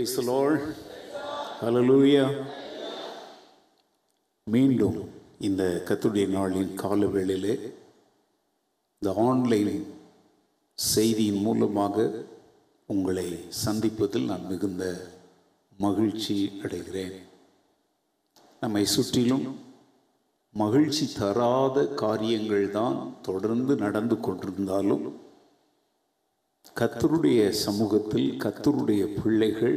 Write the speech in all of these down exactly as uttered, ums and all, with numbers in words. Praise the Lord. Hallelujah. மீண்டும் இந்த கர்த்தருடைய நாளின் கால வேளையிலே இந்த ஆன்லைன் செய்தியின் மூலமாக உங்களை சந்திப்பதில் நான் மிகுந்த மகிழ்ச்சி அடைகிறேன். நம்மை சுற்றிலும் மகிழ்ச்சி தராத காரியங்கள் தான் தொடர்ந்து நடந்து கொண்டிருந்தாலும் கர்த்தருடைய சமூகத்தில் கர்த்தருடைய பிள்ளைகள்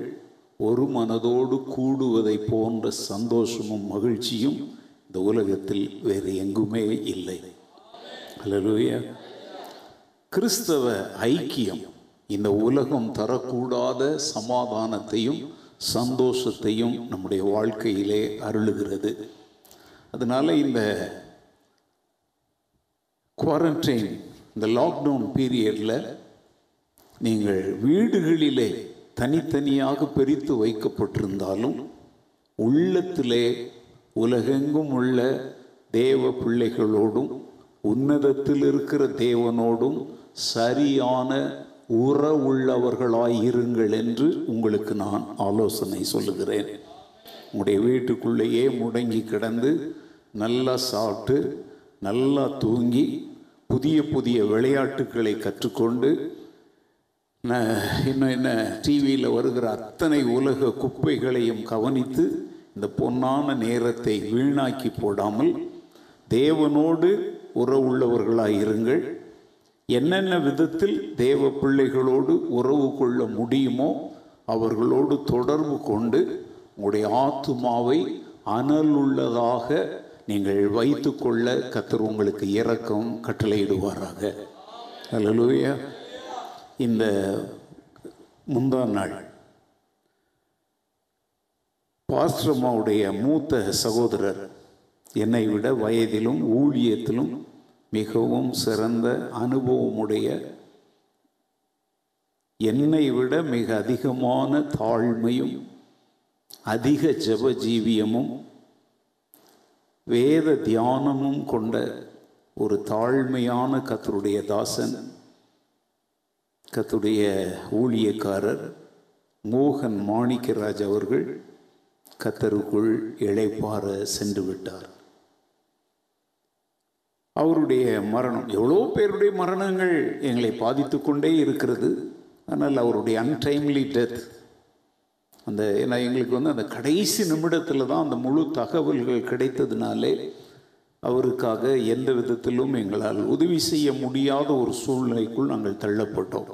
ஒரு மனதோடு கூடுவதை போன்ற சந்தோஷமும் மகிழ்ச்சியும் இந்த உலகத்தில் வேறு எங்குமே இல்லை. அல்லேலூயா. கிறிஸ்தவ ஐக்கியம் இந்த உலகம் தரக்கூடாத சமாதானத்தையும் சந்தோஷத்தையும் நம்முடைய வாழ்க்கையிலே அருளுகிறது. அதனால் இந்த குவாரண்டைன் இந்த லாக்டவுன் பீரியடில் நீங்கள் வீடுகளிலே தனித்தனியாக பிரித்து வைக்கப்பட்டிருந்தாலும் உள்ளத்திலே உலகெங்கும் உள்ள தேவ பிள்ளைகளோடும் உன்னதத்தில் இருக்கிற தேவனோடும் சரியான உறவுள்ளவர்களாயிருங்கள் என்று உங்களுக்கு நான் ஆலோசனை சொல்லுகிறேன். உங்களுடைய வீட்டுக்குள்ளேயே முடங்கி கிடந்து நல்லா சாப்பிட்டு நல்லா தூங்கி புதிய புதிய விளையாட்டுக்களை கற்றுக்கொண்டு இன்னும் என்ன டிவியில் வருகிற அத்தனை உலக குப்பைகளையும் கவனித்து இந்த பொன்னான நேரத்தை வீணாக்கி போடாமல் தேவனோடு உறவுள்ளவர்களாயிருங்கள். என்னென்ன விதத்தில் தேவ பிள்ளைகளோடு உறவு கொள்ள முடியுமோ அவர்களோடு தொடர்பு கொண்டு உங்களுடைய ஆத்துமாவை அனலுள்ளதாக நீங்கள் வைத்து கொள்ள கர்த்தர் உங்களுக்கு இரக்கம் கட்டளையிடுவாராக. அல்லேலூயா. இந்த முந்தா நாள் பாஸ்ரமாவுடைய மூத்த சகோதரர் என்னை விட வயதிலும் ஊழியத்திலும் மிகவும் சிறந்த அனுபவமுடைய, என்னை விட மிக அதிகமான தாழ்மையும் அதிக ஜபஜீவியமும் வேத தியானமும் கொண்ட ஒரு தாழ்மையான கர்த்தருடைய தாசன், கர்த்தருடைய ஊழியக்காரர் மோகன் மாணிக்கராஜ் அவர்கள் கர்த்தருக்குள் இளைப்பாற சென்று விட்டார். அவருடைய மரணம், எவ்வளோ பேருடைய மரணங்கள் எங்களை பாதித்து கொண்டே இருக்கிறது, ஆனால் அவருடைய அன்டைம்லி டெத், அந்த ஏன்னா எங்களுக்கு வந்து அந்த கடைசி நிமிடத்தில் தான் அந்த முழு தகவல்கள் கிடைத்ததுனாலே அவருக்காக எந்த விதத்திலும் எங்களால் உதவி செய்ய முடியாத ஒரு சூழ்நிலைக்குள் நாங்கள் தள்ளப்பட்டோம்.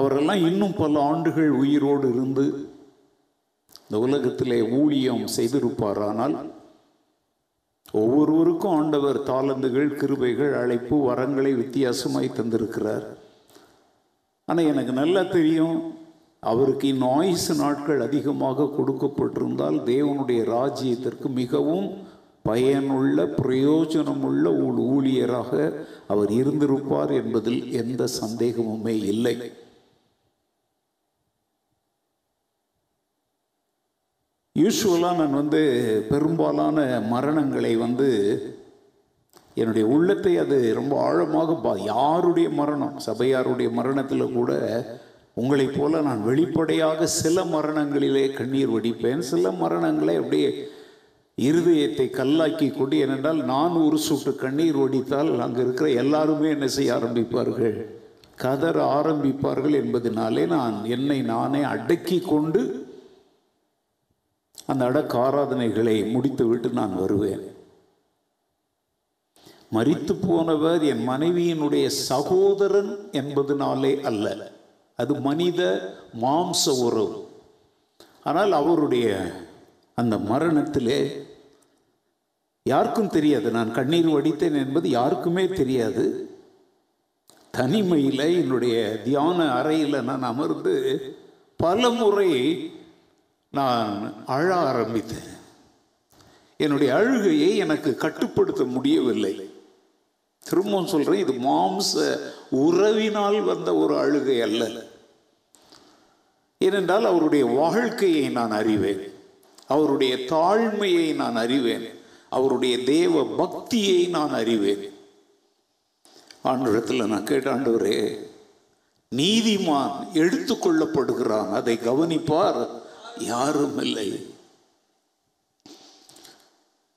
அவரெல்லாம் இன்னும் பல ஆண்டுகள் உயிரோடு இருந்து இந்த உலகத்திலே ஊழியம் செய்திருப்பாரானால் ஒவ்வொருவருக்கும் ஆண்டவர் தாளந்துகள், கிருபைகள், அழைப்பு, வரங்களை வித்தியாசமாய் தந்திருக்கிறார். ஆனால் எனக்கு நல்லா தெரியும், அவருக்கு இன்னாயுசு நாட்கள் அதிகமாக கொடுக்கப்பட்டிருந்தால் தேவனுடைய ராஜ்யத்திற்கு மிகவும் பயனுள்ள பிரயோஜனமுள்ள ஒரு ஊழியராக அவர் இருந்திருப்பார் என்பதில் எந்த சந்தேகமுமே இல்லை. யூஸ்வலாக நான் வந்து பெரும்பாலான மரணங்களை வந்து என்னுடைய உள்ளத்தை அது ரொம்ப ஆழமாக பா யாருடைய மரணம், சபையாருடைய மரணத்தில் கூட உங்களைப் போல் நான் வெளிப்படையாக சில மரணங்களிலே கண்ணீர் வடிப்பேன். சில மரணங்களை அப்படியே இருதயத்தை கல்லாக்கி கொண்டு, ஏனென்றால் நான் ஒரு சொட்டு கண்ணீர் வடித்தால் அங்கே இருக்கிற எல்லாருமே என்ன செய்ய ஆரம்பிப்பார்கள், கதற ஆரம்பிப்பார்கள் என்பதனாலே நான் என்னை நானே அடக்கி கொண்டு அந்த அடக்க ஆராதனைகளை முடித்துவிட்டு நான் வருவேன். மரித்து போனவர் என் மனைவியினுடைய சகோதரன் என்பதனாலே அல்ல, அது மனித மாம்ச உறவு. ஆனால் அவருடைய அந்த மரணத்திலே யாருக்கும் தெரியாது நான் கண்ணீர் வடித்தேன் என்பது யாருக்குமே தெரியாது. தனிமையில் என்னுடைய தியான அறையில் நான் அமர்ந்து பல முறை நான் அழ ஆரம்பித்தேன். என்னுடைய அழுகையை எனக்கு கட்டுப்படுத்த முடியவில்லை. திரும்பவும் சொல்கிறேன், இது மாம்ச உறவினால் வந்த ஒரு அழுகை அல்ல. ஏனென்றால் அவருடைய வாழ்க்கையை நான் அறிவேன், அவருடைய தாழ்மையை நான் அறிவேன், அவருடைய தேவ பக்தியை நான் அறிவேன். ஆண்டவரிடத்தில் நான் கேட்ட, ஆண்டவரே நீதிமான் எடுத்து கொள்ளப்படுகிறான், அதை கவனிப்பார் யாரும் இல்லை.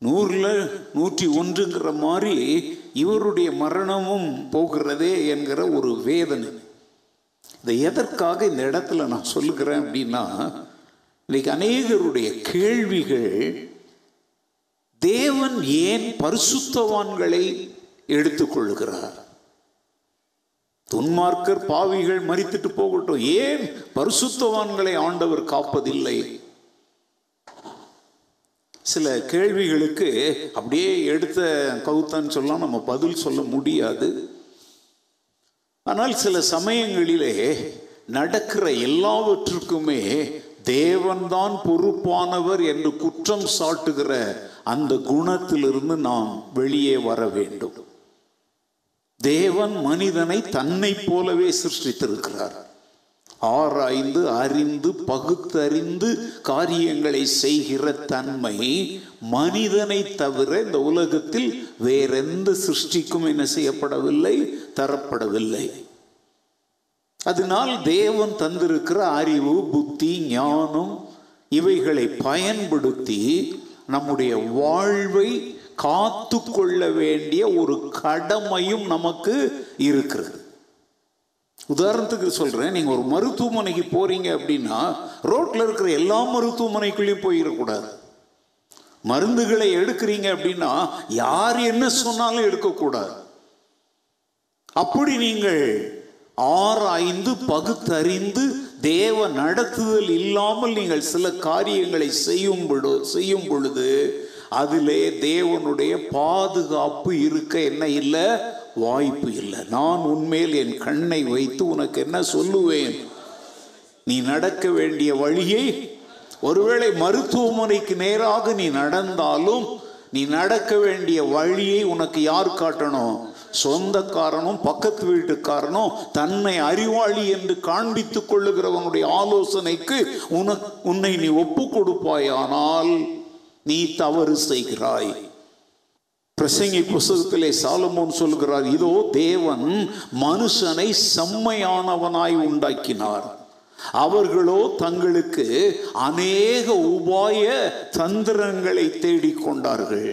நூறுல நூற்றி ஒன்றுங்கிற மாதிரி இவருடைய மரணமும் போகிறதே என்கிற ஒரு வேதனை. இதை எதற்காக இந்த இடத்துல நான் சொல்கிறேன் அப்படின்னா, இன்னைக்கு அநேகருடைய கேள்விகள், தேவன் ஏன் பரிசுத்தவான்களை எடுத்துக்கொள்கிறார்? துன்மார்க்கர் பாவிகள் மரித்துட்டு போகட்டும், ஏன் பரிசுத்தவான்களை ஆண்டவர் காப்பதில்லை? சில கேள்விகளுக்கு அப்படியே எடுத்த கவுத்தான்னு சொல்லலாம், நம்ம பதில் சொல்ல முடியாது. ஆனால் சில சமயங்களிலே நடக்கிற எல்லாவற்றுக்குமே தேவன்தான் பொறுப்பானவர் என்று குற்றம் சாட்டுகிற அந்த குணத்திலிருந்து நாம் வெளியே வர வேண்டும். தேவன் மனிதனை தன்னை போலவே சிருஷ்டித்திருக்கிறார். ஆராய்ந்து அறிந்து பகுத்தறிந்து காரியங்களை செய்கிற தன்மை மனிதனை தவிர இந்த உலகத்தில் வேறெந்த சிருஷ்டிக்கும் என்ன செய்யப்படவில்லை, தரப்படவில்லை. அதனால் தேவன் தந்திருக்கிற அறிவு, புத்தி, ஞானம் இவைகளை பயன்படுத்தி நம்முடைய வாழ்வை காத்து கொள்ள வேண்டிய ஒரு கடமையும் நமக்கு இருக்கிறது. உதாரணத்துக்கு சொல்கிறேன், நீங்கள் ஒரு மருத்துவமனைக்கு போகிறீங்க அப்படின்னா, ரோட்டில் இருக்கிற எல்லா மருத்துவமனைக்குள்ளேயும் போயிடக்கூடாது. மருந்துகளை எடுக்கிறீங்க அப்படின்னா யார் என்ன சொன்னாலும் எடுக்கக்கூடாது. அப்படி நீங்கள் ஆராய்ந்து பகுத்தறிந்து தேவ நடத்துதல் இல்லாமல் நீங்கள் சில காரியங்களை செய்யும் பொழு செய்யும் பொழுது அதிலே தேவனுடைய பாதுகாப்பு இருக்க என்ன இல்லை, வாய்ப்பு இல்லை. நான் உன்மேல் என் கண்ணை வைத்து உனக்கு என்ன சொல்லுவேன், நீ நடக்க வேண்டிய வழியை. ஒருவேளை மருத்துவமனைக்கு நேராக நீ நடந்தாலும் நீ நடக்க வேண்டிய வழியை உனக்கு யார் காட்டணும்? சொந்தக்காரனும் பக்கத்து வீட்டுக்காரனும் தன்னை அறிவாளி என்று காண்பித்து கொள்ளுகிறவனுடைய ஆலோசனைக்கு உனக்கு உன்னை நீ ஒப்பு கொடுப்பாயானால் நீ தவறு செய்கிறாய். பிரசங்கி புஸ்தகத்திலே சாலமோன் சொல்கிறார், இதோ தேவன் மனுஷனை செம்மையானவனாய் உண்டாக்கினார், அவர்களோ தங்களுக்கு அநேக உபாய தந்திரங்களை தேடிக்கொண்டார்கள்.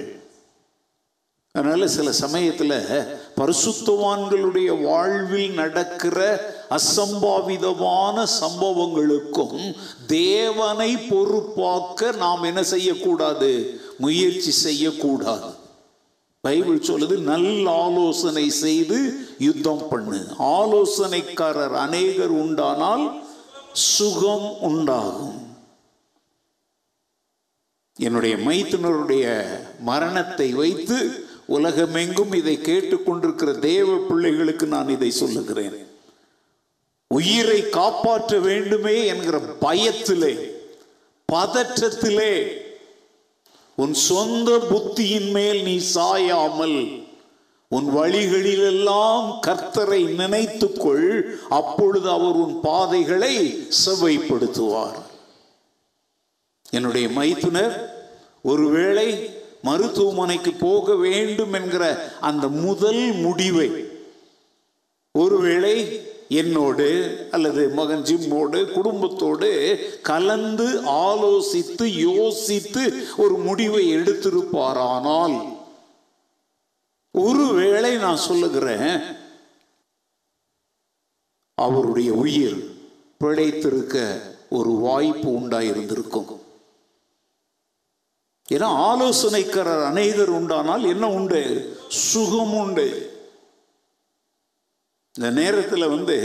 அதனால சில சமயத்தில் பரிசுத்தவான்களுடைய வாழ்வில் நடக்கிற அசம்பாவிதமான சம்பவங்களுக்கும் தேவனை பொறுப்பாக்க நாம் என்ன செய்யக்கூடாது, முயற்சி செய்யக்கூடாது. பைபிள் சொல்லுது, நல்ல ஆலோசனை செய்து யுத்தம் பண்ணு. ஆலோசனைக்காரர் அநேகர் உண்டானால் சுகம் உண்டாகும். என்னுடைய மைத்துனருடைய மரணத்தை வைத்து உலகமெங்கும் இதை கேட்டுக்கொண்டிருக்கிற தேவ பிள்ளைகளுக்கு நான் இதை சொல்லுகிறேன். உயிரை காப்பாற்ற வேண்டுமே என்கிற பயத்திலே, பதற்றத்திலே உன் சொந்த புத்தியின் மேல் நீ சாயாமல் உன் வழிகளிலெல்லாம் கர்த்தரை நினைத்துக்கொள், அப்பொழுது அவர் உன் பாதைகளை செவ்வைப்படுத்துவார். என்னுடைய மைத்துனர் ஒருவேளை மருத்துவமனைக்கு போக வேண்டும் என்கிற அந்த முதல் முடிவை ஒருவேளை என்னோடு அல்லது மகன் ஜிம்மோடு குடும்பத்தோடு கலந்து ஆலோசித்து யோசித்து ஒரு முடிவை எடுத்திருப்பாரானால், ஒருவேளை நான் சொல்லுகிறேன், அவருடைய உயிர் பிழைத்திருக்க ஒரு வாய்ப்பு உண்டாயிருந்திருக்கும். ஏன்னா ஆலோசனைக்காரர் அநேகர் உண்டானால் என்ன உண்டு, சுகம் உண்டு. இந்த நேரத்தில் வந்து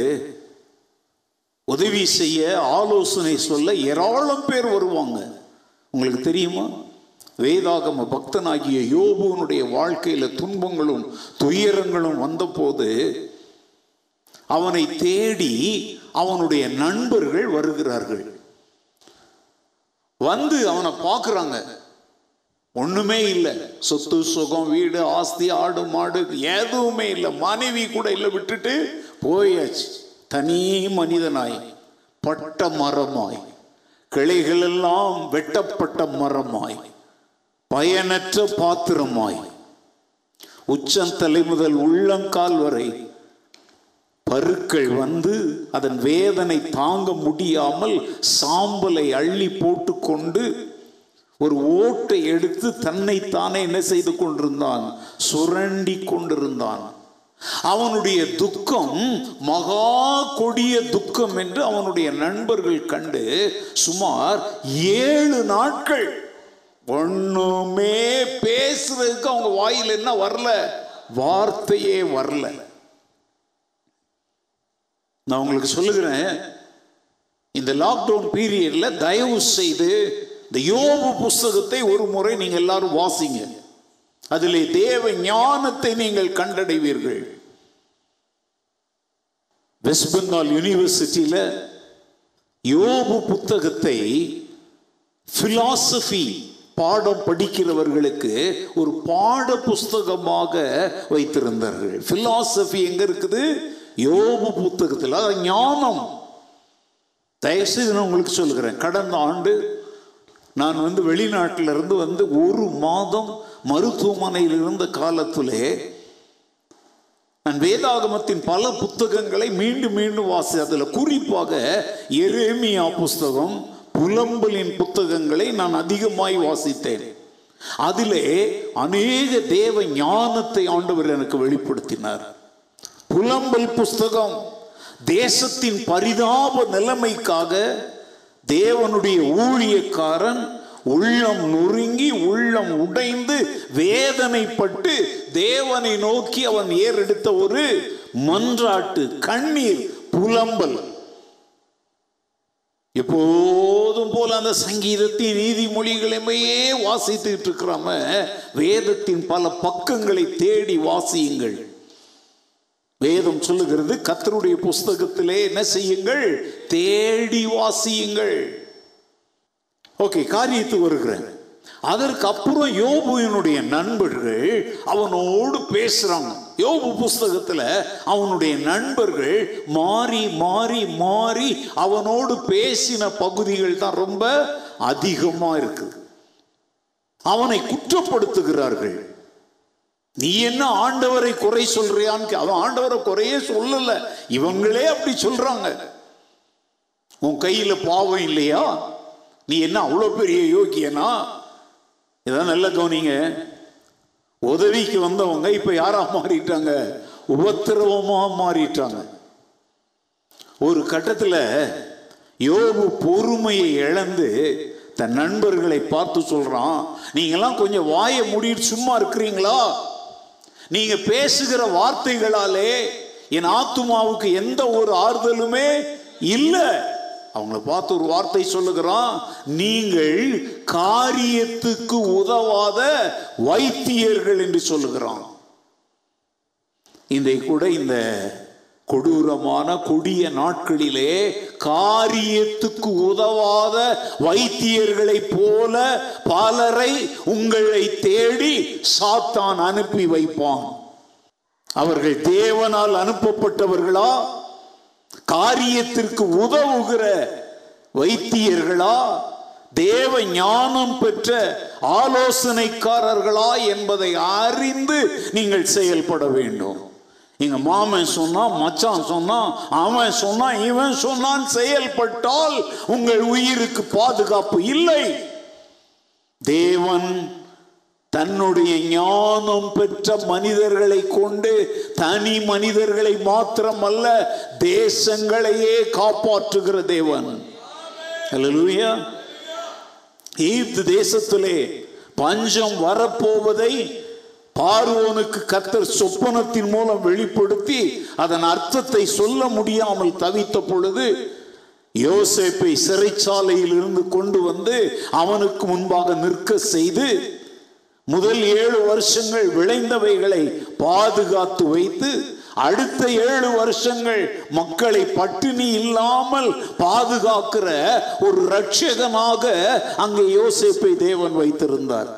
உதவி செய்ய ஆலோசனை சொல்ல ஏராளம் பேர் வருவாங்க. உங்களுக்கு தெரியுமா, வேதாகம பக்தனாகிய யோபுனுடைய வாழ்க்கையில் துன்பங்களும் துயரங்களும் வந்தபோது அவனை தேடி அவனுடைய நண்பர்கள் வருகிறார்கள். வந்து அவனை பார்க்குறாங்க, ஒண்ணுமே இல்லை, சொத்து சுகம் வீடு ஆஸ்தி ஆடு மாடு எதுவுமே இல்லை, மனைவி கூட இல்லை, விட்டுட்டு போயாச்சு. தனி மனிதனாய், பட்ட மரமாய், கிளைகள் எல்லாம் வெட்டப்பட்ட மரமாய், பயனற்ற பாத்திரமாய், உச்சந்தலை முதல் உள்ளங்கால் வரை பருக்கள் வந்து அதன் வேதனை தாங்க முடியாமல் சாம்பலை அள்ளி போட்டு கொண்டு ஒரு ஓட்டை எடுத்து தன்னைத்தானே என்ன செய்து கொண்டிருந்தான், சுரண்டி கொண்டிருந்தான். அவனுடைய துக்கம் மகா கொடிய துக்கம் என்று அவனுடைய நண்பர்கள் கண்டு சுமார் ஏழு நாட்கள் ஒண்ணுமே பேசுறதுக்கு அவங்க வாயில் என்ன வரல, வார்த்தையே வரல. நான் உங்களுக்கு சொல்லுகிறேன், இந்த லாக்டவுன் பீரியட்ல தயவு செய்து இந்த யோபு புஸ்தகத்தை ஒரு முறை நீங்க எல்லாரும் வாசிங்க. அதிலே தேவ ஞானத்தை நீங்கள் கண்டடைவீர்கள். வெஸ்ட் பெங்கால் யூனிவர்சிட்டியில யோபு புத்தகத்தை பிலாசபி பாடம் படிக்கிறவர்களுக்கு ஒரு பாட புஸ்தகமாக வைத்திருந்தார்கள். பிலாசபி எங்க இருக்குது? யோபு புத்தகத்தில். அது ஞானம். தயவுசெய்து நான் உங்களுக்கு சொல்கிறேன், கடந்த ஆண்டு நான் வந்து வெளிநாட்டிலிருந்து வந்து ஒரு மாதம் மருத்துவமனையில் இருந்த காலத்திலே நான் வேதாகமத்தின் பல புத்தகங்களை மீண்டும் மீண்டும் வாசி, அதில் குறிப்பாக எரேமியா புஸ்தகம், புலம்பலின் புத்தகங்களை நான் அதிகமாய் வாசித்தேன். அதிலே அநேக தேவ ஞானத்தை ஆண்டவர் எனக்கு வெளிப்படுத்தினார். புலம்பல் புஸ்தகம் தேசத்தின் பரிதாப நிலைமைக்காக தேவனுடைய ஊழியக்காரன் உள்ளம் நொறுங்கி உள்ளம் உடைந்து வேதனைப்பட்டு தேவனை நோக்கி அவன் ஏறெடுத்த ஒரு மன்றாட்டு, கண்ணீர், புலம்பல். எப்போதும் போல அந்த சங்கீதத்தின் நீதிமொழிகளையே வாசித்துட்டு இருக்கிறாம வேதத்தின் பல பக்கங்களை தேடி வாசியுங்கள். வேதம் சொல்லுகிறது, கர்த்தருடைய புஸ்தகத்திலே என்ன செய்யுங்கள், தேடி வாசியுங்கள். ஓகே, காரியத்து வருகிறேன். அதற்கு அப்புறம் யோபுவினுடைய நண்பர்கள் அவனோடு பேசுறாங்க. யோபு புஸ்தகத்தில் அவனுடைய நண்பர்கள் மாறி மாறி மாறி அவனோடு பேசின பகுதிகள் தான் ரொம்ப அதிகமாக இருக்குது. அவனை குற்றப்படுத்துகிறார்கள். நீ என்ன ஆண்டவரை குறை சொல்றியான்னு. அவன் ஆண்டவரை குறையே சொல்லல, இவங்களே அப்படி சொல்றாங்க. உன் கையில பாவம் இல்லையா, நீ என்ன அவ்வளோ பெரிய யோக்கியனா? இதான் நல்ல கவனிங்க. உதவிக்கு வந்தவங்க இப்ப யாரா மாறிட்டாங்க, உபத்திரவமா மாறிட்டாங்க. ஒரு கட்டத்துல யோபு பொறுமையை இழந்து தன் நண்பர்களை பார்த்து சொல்றான், நீங்கெல்லாம் கொஞ்சம் வாய மூடிட்டு சும்மா இருக்கிறீங்களா? நீங்க பேசுகிற வார்த்தைகளாலே என் ஆத்துமாவுக்கு எந்த ஒரு ஆறுதலுமே இல்லை. அவங்கள பார்த்து ஒரு வார்த்தை சொல்லுகிறான், நீங்கள் காரியத்துக்கு உதவாத வைத்தியர்கள் என்று சொல்லுகிறான். இதை கூட இந்த கொடூரமான கொடிய நாட்களிலே காரியத்துக்கு உதவாத வைத்தியர்களை போல பலரை உங்களை தேடி சாத்தான் அனுப்பி வைப்பான். அவர்கள் தேவனால் அனுப்பப்பட்டவர்களா, காரியத்திற்கு உதவுகிற வைத்தியர்களா, தேவ ஞானம் பெற்ற ஆலோசனைக்காரர்களா என்பதை அறிந்து நீங்கள் செயல்பட வேண்டும். எங்க மாமன் சொன்னா, மச்சான் சொன்னா, அவன் சொன்னா, இவன் சொன்னான் செயல்பட்டால் உங்கள் உயிருக்கு பாதுகாப்பு இல்லை. தேவன் தன்னுடைய ஞானம் பெற்ற மனிதர்களை கொண்டு தனி மனிதர்களை மாத்திரமல்ல தேசங்களையே காப்பாற்றுகிற தேவன். அல்லேலூயா. ஈப்து தேசத்திலே பஞ்சம் வரப்போவதை பார்வோனுக்கு கர்த்தர் சொப்பனத்தின் மூலம் வெளிப்படுத்தி அதன் அர்த்தத்தை சொல்ல முடியாமல் தவித்த பொழுது யோசேப்பை சிறைச்சாலையில் இருந்து கொண்டு வந்து அவனுக்கு முன்பாக நிற்க செய்து முதல் ஏழு வருஷங்கள் விளைந்தவைகளை பாதுகாத்து வைத்து அடுத்த ஏழு வருஷங்கள் மக்களை பட்டினி இல்லாமல் பாதுகாக்கிற ஒரு இரட்சகனாக அங்கே யோசேப்பை தேவன் வைத்திருந்தார்.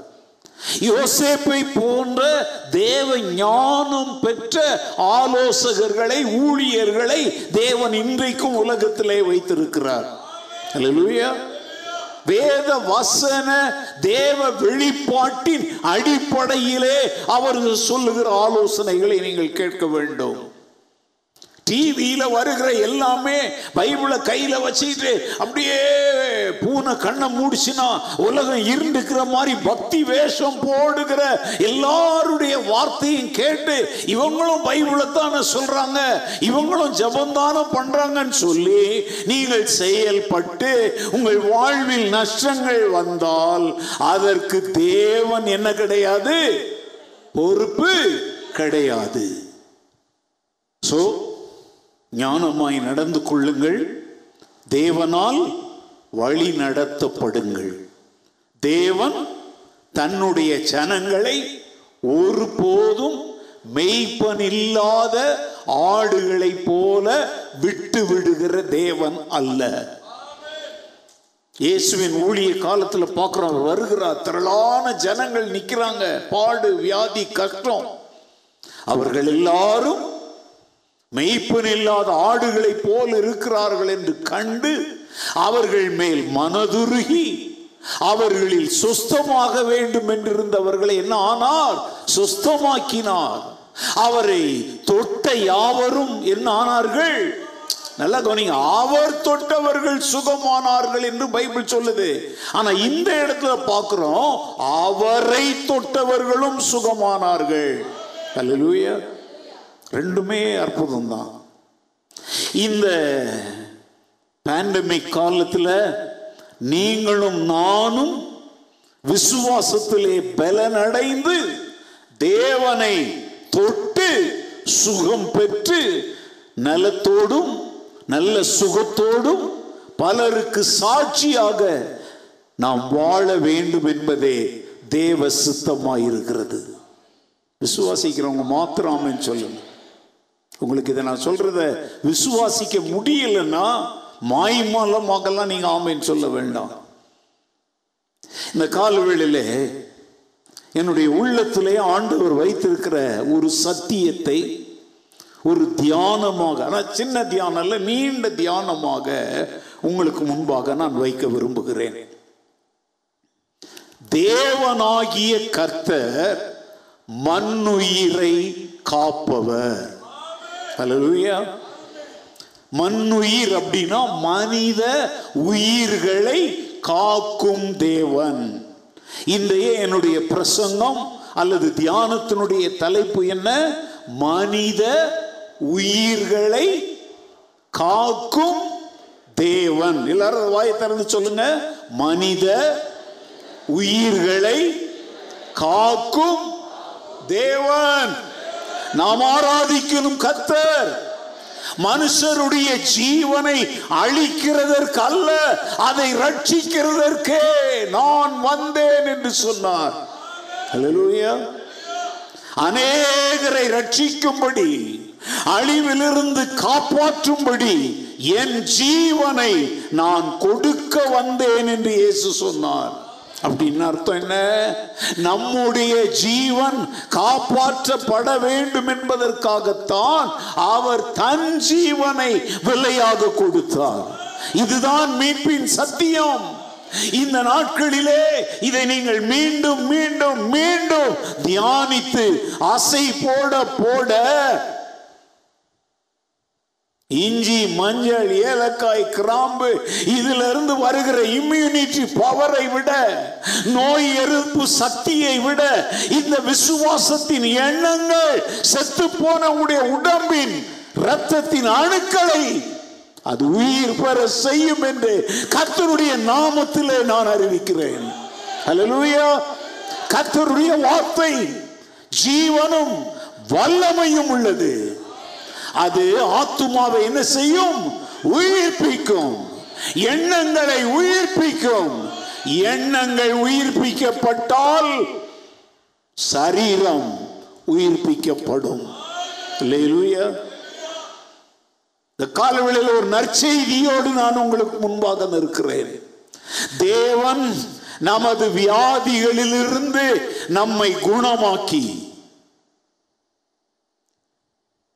யோசேப்பை போன்ற தேவ ஞானம் பெற்ற ஆலோசகர்களை, ஊழியர்களை தேவன் இன்றைக்கும் உலகத்திலே வைத்திருக்கிறார். அல்லேலூயா. வேத வசன தேவ வெளிப்பாட்டின் அடிப்படையிலே அவர்கள் சொல்லுகிற ஆலோசனைகளை நீங்கள் கேட்க வேண்டும். டிவியில வருகிற எல்லாமே பைபிளை கையில வச்சுட்டு அப்படியே பூனை கண்ணை மூடிச்சுன்னா உலகம் இருந்துக்கிற மாதிரி பக்தி வேஷம் போடுகிற எல்லாருடைய வார்த்தையும் கேட்டு இவங்களும் பைபிளை தானே சொல்றாங்க, இவங்களும் ஜபந்தானம் பண்றாங்கன்னு சொல்லி நீங்கள் செயல்பட்டு உங்கள் வாழ்வில் நஷ்டங்கள் வந்தால் அதற்கு தேவன் என்ன கிடையாது, பொறுப்பு கிடையாது. சோ ஞானமாய் நடந்து கொள்ளுங்கள், தேவனால் வழி நடத்தப்படுங்கள். தேவன் தன்னுடைய ஜனங்களை ஒருபோதும் மெய்ப்பனில்லாத ஆடுகளை போல விட்டு விடுகிற தேவன் அல்ல. இயேசுவின் ஊழிய காலத்துல பார்க்கிறோம், வருகிறார், திரளான ஜனங்கள் நிக்கிறாங்க, பாடு வியாதி கஷ்டம், அவர்கள் எல்லாரும் மெய்ப்பன் இல்லாத ஆடுகளை போல் இருக்கிறார்கள் என்று கண்டு அவர்கள் மேல் மனதுருகி அவர்களில் சுஸ்தமாக வேண்டும் என்றிருந்தவர்களை என்ன ஆனார், சுஸ்தமாக்கினார். அவரை தொட்ட யாவரும் என்ன ஆனார்கள், நல்லா கவனிங்க, அவர் தொட்டவர்கள் சுகமானார்கள் என்று பைபிள் சொல்லுது. ஆனா இந்த இடத்துல பார்க்கிறோம், அவரை தொட்டவர்களும் சுகமானார்கள். அல்லேலூயா. ரெண்டுமே அற்புதம் தான். இந்த பேண்டமிக் காலத்தில் நீங்களும் நானும் விசுவாசத்திலே பலனடைந்து தேவனை தொட்டு சுகம் பெற்று நலத்தோடும் நல்ல சுகத்தோடும் பலருக்கு சாட்சியாக நாம் வாழ வேண்டும் என்பதே தேவ சித்தமாயிருக்கிறது. விசுவாசிக்கிறவங்க மாத்திராமன்னு சொல்லுங்க. உங்களுக்கு இதை நான் சொல்றத விசுவாசிக்க முடியலன்னா மாய்மாலமாகலாம் நீங்க ஆமைன்னு சொல்ல வேண்டாம். இந்த காலவேளையில என்னுடைய உள்ளத்திலே ஆண்டவர் வைத்திருக்கிற ஒரு சத்தியத்தை ஒரு தியானமாக, ஆனால் சின்ன தியானம் அல்ல, நீண்ட தியானமாக உங்களுக்கு முன்பாக நான் வைக்க விரும்புகிறேன். தேவனாகிய கர்த்தர் மண்ணுயிரை காப்பவர். அல்லேலூயா. மண்ணுயிர் அப்படின்னா மனித உயிர்களை காக்கும் தேவன். இன்றைய என்னுடைய பிரசங்கம் அல்லது தியானத்தினுடைய தலைப்பு என்ன, மனித உயிர்களை காக்கும் தேவன். எல்லாரும் வாயை திறந்து சொல்லுங்க, மனித உயிர்களை காக்கும் தேவன் நாம் ஆராதிக்கணும் கர்த்தர். மனுஷருடைய ஜீவனை அழிக்கிறதற்கு அல்ல, அதை ரட்சிக்கிறதற்கே நான் வந்தேன் என்று சொன்னார். அல்லேலூயா. அநேகரை ரட்சிக்கும்படி அழிவிலிருந்து காப்பாற்றும்படி என் ஜீவனை நான் கொடுக்க வந்தேன் என்று இயேசு சொன்னார். அப்படின்னு அர்த்தம் என்ன, நம்முடைய ஜீவன் காப்பாற்றப்பட வேண்டும் என்பதற்காகத்தான் அவர் தன் ஜீவனை விலையாக கொடுத்தார். இதுதான் மீட்பின் சத்தியம். இந்த நாட்களிலே இதை நீங்கள் மீண்டும் மீண்டும் மீண்டும் தியானித்து அசை போட போட இஞ்சி மஞ்சள் ஏலக்காய் கிராம்பு இதுல இருந்து வருகிற இம்யூனிட்டி பவரை விட, நோய் எதிர்ப்பு சக்தியை விட இந்த விசுவாசத்தின் எண்ணங்கள் செத்து போன உடைய உடம்பின் இரத்தத்தின் அணுக்களை அது உயிர் பெற செய்யும் என்று கர்த்தருடைய நாமத்திலே நான் அறிவிக்கிறேன். அல்லேலூயா. கர்த்தருடைய வார்த்தை ஜீவனும் வல்லமையும் உள்ளது. அது ஆத்துமாவை என்ன செய்யும், உயிர்ப்பிக்கும். எண்ணங்களை உயிர்ப்பிக்கும். எண்ணங்கள் உயிர்ப்பிக்கப்பட்டால் சரீரம் உயிர்ப்பிக்கப்படும். அல்லேலூயா. இந்த காலவேளையில் ஒரு நற்செய்தியோடு நான் உங்களுக்கு முன்பாக நிற்கிறேன். தேவன் நமது வியாதிகளிலிருந்து நம்மை குணமாக்கி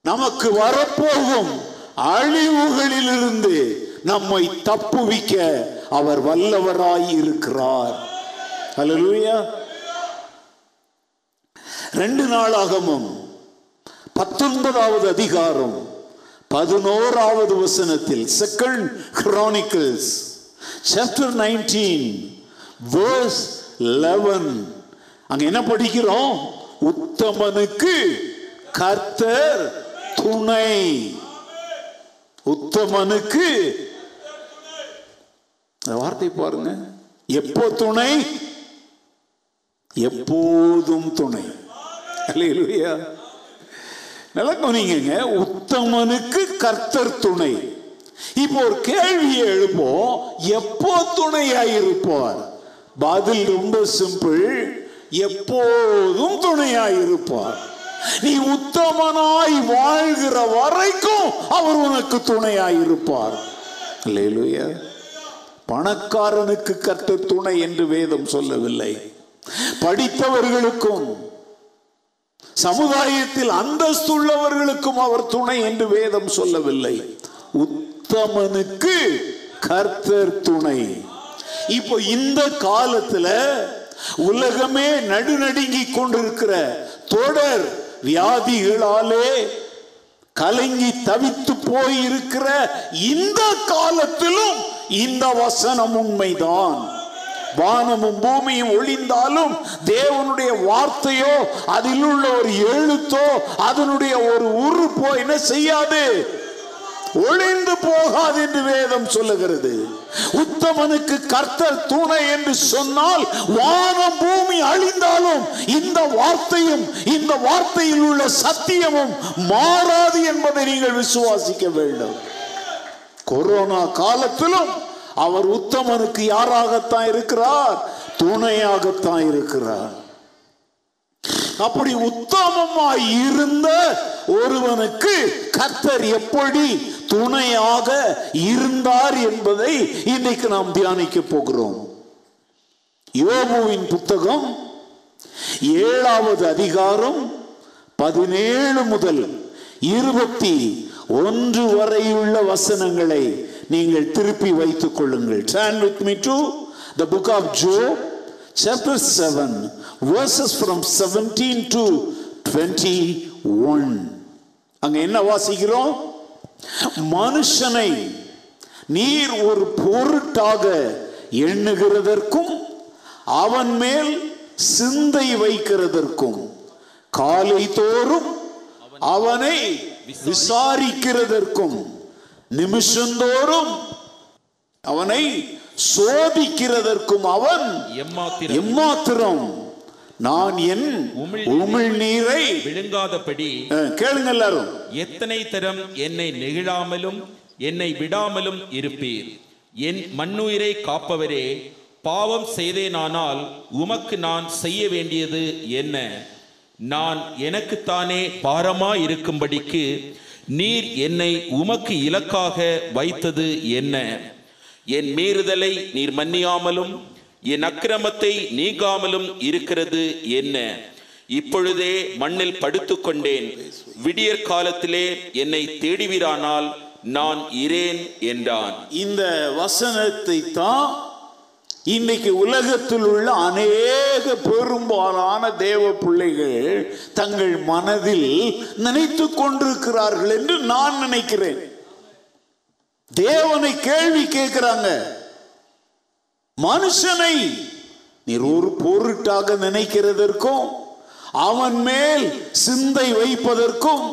நமக்கு வரப்போகும் அழிவுகளிலிருந்து நம்மை தப்புவிக்க அவர் வல்லவராய் இருக்கிறார். அல்லேலூயா. ரெண்டு நாளாகமும் பத்தொன்பதாவது அதிகாரம் பதினோராவது வசனத்தில், second Chronicles chapter nineteen verse eleven, அங்க என்ன படிக்கிறோம்? உத்தமனுக்கு கர்த்தர் துணை. உத்தமனுக்கு வார்த்தை பாருங்க, எப்போ துணை? எப்போதும் துணை. அல்லேலூயா. நல்லா கவனிங்க, உத்தமனுக்கு கர்த்தர் துணை. இப்போ ஒரு கேள்வியை எழுப்போம், எப்போ துணையாயிருப்பார்? பதில் ரொம்ப சிம்பிள், எப்போதும் துணையாயிருப்பார். நீ உத்தமனாய் வாழ்கிற வரைக்கும் அவர் உனக்கு துணையாயிருப்பார். அல்லேலூயா. பணக்காரனுக்கு கர்த்தர் துணை என்று வேதம் சொல்லவில்லை. படித்தவர்களுக்கும் சமுதாயத்தில் அந்தஸ்து உள்ளவர்களுக்கும் அவர் துணை என்று வேதம் சொல்லவில்லை. உத்தமனுக்கு கர்த்தர் துணை. இப்போ இந்த காலத்தில் உலகமே நடுநடுங்கி கொண்டிருக்கிற தொடர் வியாதிகளாலே கலங்கி தவித்து போயிருக்கிற இந்த காலத்திலும் இந்த வசனம் உண்மைதான். வானமும் பூமியும் ஒளிந்தாலும் தேவனுடைய வார்த்தையோ அதில் உள்ள ஒரு எழுத்தோ அதனுடைய ஒரு உறுப்போ என்ன செய்யாது? ஒளிந்து போகாது என்று வேதம் சொல்லுகிறது. உத்தமனுக்கு கர்த்தர் துணை என்று சொன்னால் வானம் பூமி அழிந்தாலும் இந்த வார்த்தையும் இந்த வார்த்தையில் உள்ள சத்தியமும் மாறாது என்பதை நீங்கள் விசுவாசிக்க வேண்டும். கொரோனா காலத்திலும் அவர் உத்தமனுக்கு யாராகத்தான் இருக்கிறார்? துணையாகத்தான் இருக்கிறார். அப்படி உத்தமமாய் இருந்த ஒருவனுக்கு கர்த்தர் எப்படி துணையாக இருந்தார் என்பதை இன்றைக்கு நாம் தியானிக்க போகிறோம். யோபுவின் புத்தகம் ஏழாவது அதிகாரம் பதினேழு முதல் இருபத்தி ஒன்று வரையுள்ள வசனங்களை நீங்கள் திருப்பி வைத்துக் கொள்ளுங்கள். Turn with me to the book of Job, chapter seven, verses from seventeen to twenty-one. அங்க என்ன வாசிக்கிறோம்? மனுஷனை நீர் ஒரு பொருட்டாக எண்ணுகிறதற்கும் அவன் மேல் சிந்தை வைக்கிறதற்கும் காலை தோறும் அவனை விசாரிக்கிறதற்கும் நிமிஷந்தோறும் அவனை சோதிக்கிறதற்கும் அவன் எம்மாத்திரம் நான் என் உமிழ்நீரை விழுங்காதபடி கேளுங்க எல்லாரும், எத்தனை தரம் என்னை நெகிழாமலும் என்னை விடாமலும் இருப்பீர். என் மண்ணுயிரை காப்பவரே, பாவம் செய்தேனானால் உமக்கு நான் செய்ய வேண்டியது என்ன? நான் எனக்குத்தானே பாரமாய் இருக்கும்படிக்கு நீர் என்னை உமக்கு இலக்காக வைத்தது என்ன? என் மீறுதலை நீர் மன்னியாமலும் என் அக்கிரமத்தை நீங்காமலும் இருக்கிறது என்ன? இப்பொழுதே மண்ணில் படுத்துக்கொண்டேன், விடியற் காலத்திலே என்னை தேடுவீரானால் நான் இரேன் என்றான். இந்த வசனத்தை தான் இன்னைக்கு உலகத்தில் உள்ள அநேக பெரும்பாலான தேவ பிள்ளைகள் தங்கள் மனதில் நினைத்து கொண்டிருக்கிறார்கள் என்று நான் நினைக்கிறேன். தேவனை கேள்வி கேட்கிறாங்க, மனுஷனை நீர் ஒரு பொருட்டாக நினைக்கிறதற்கும் அவன் மேல் சிந்தை வைப்பதற்கும்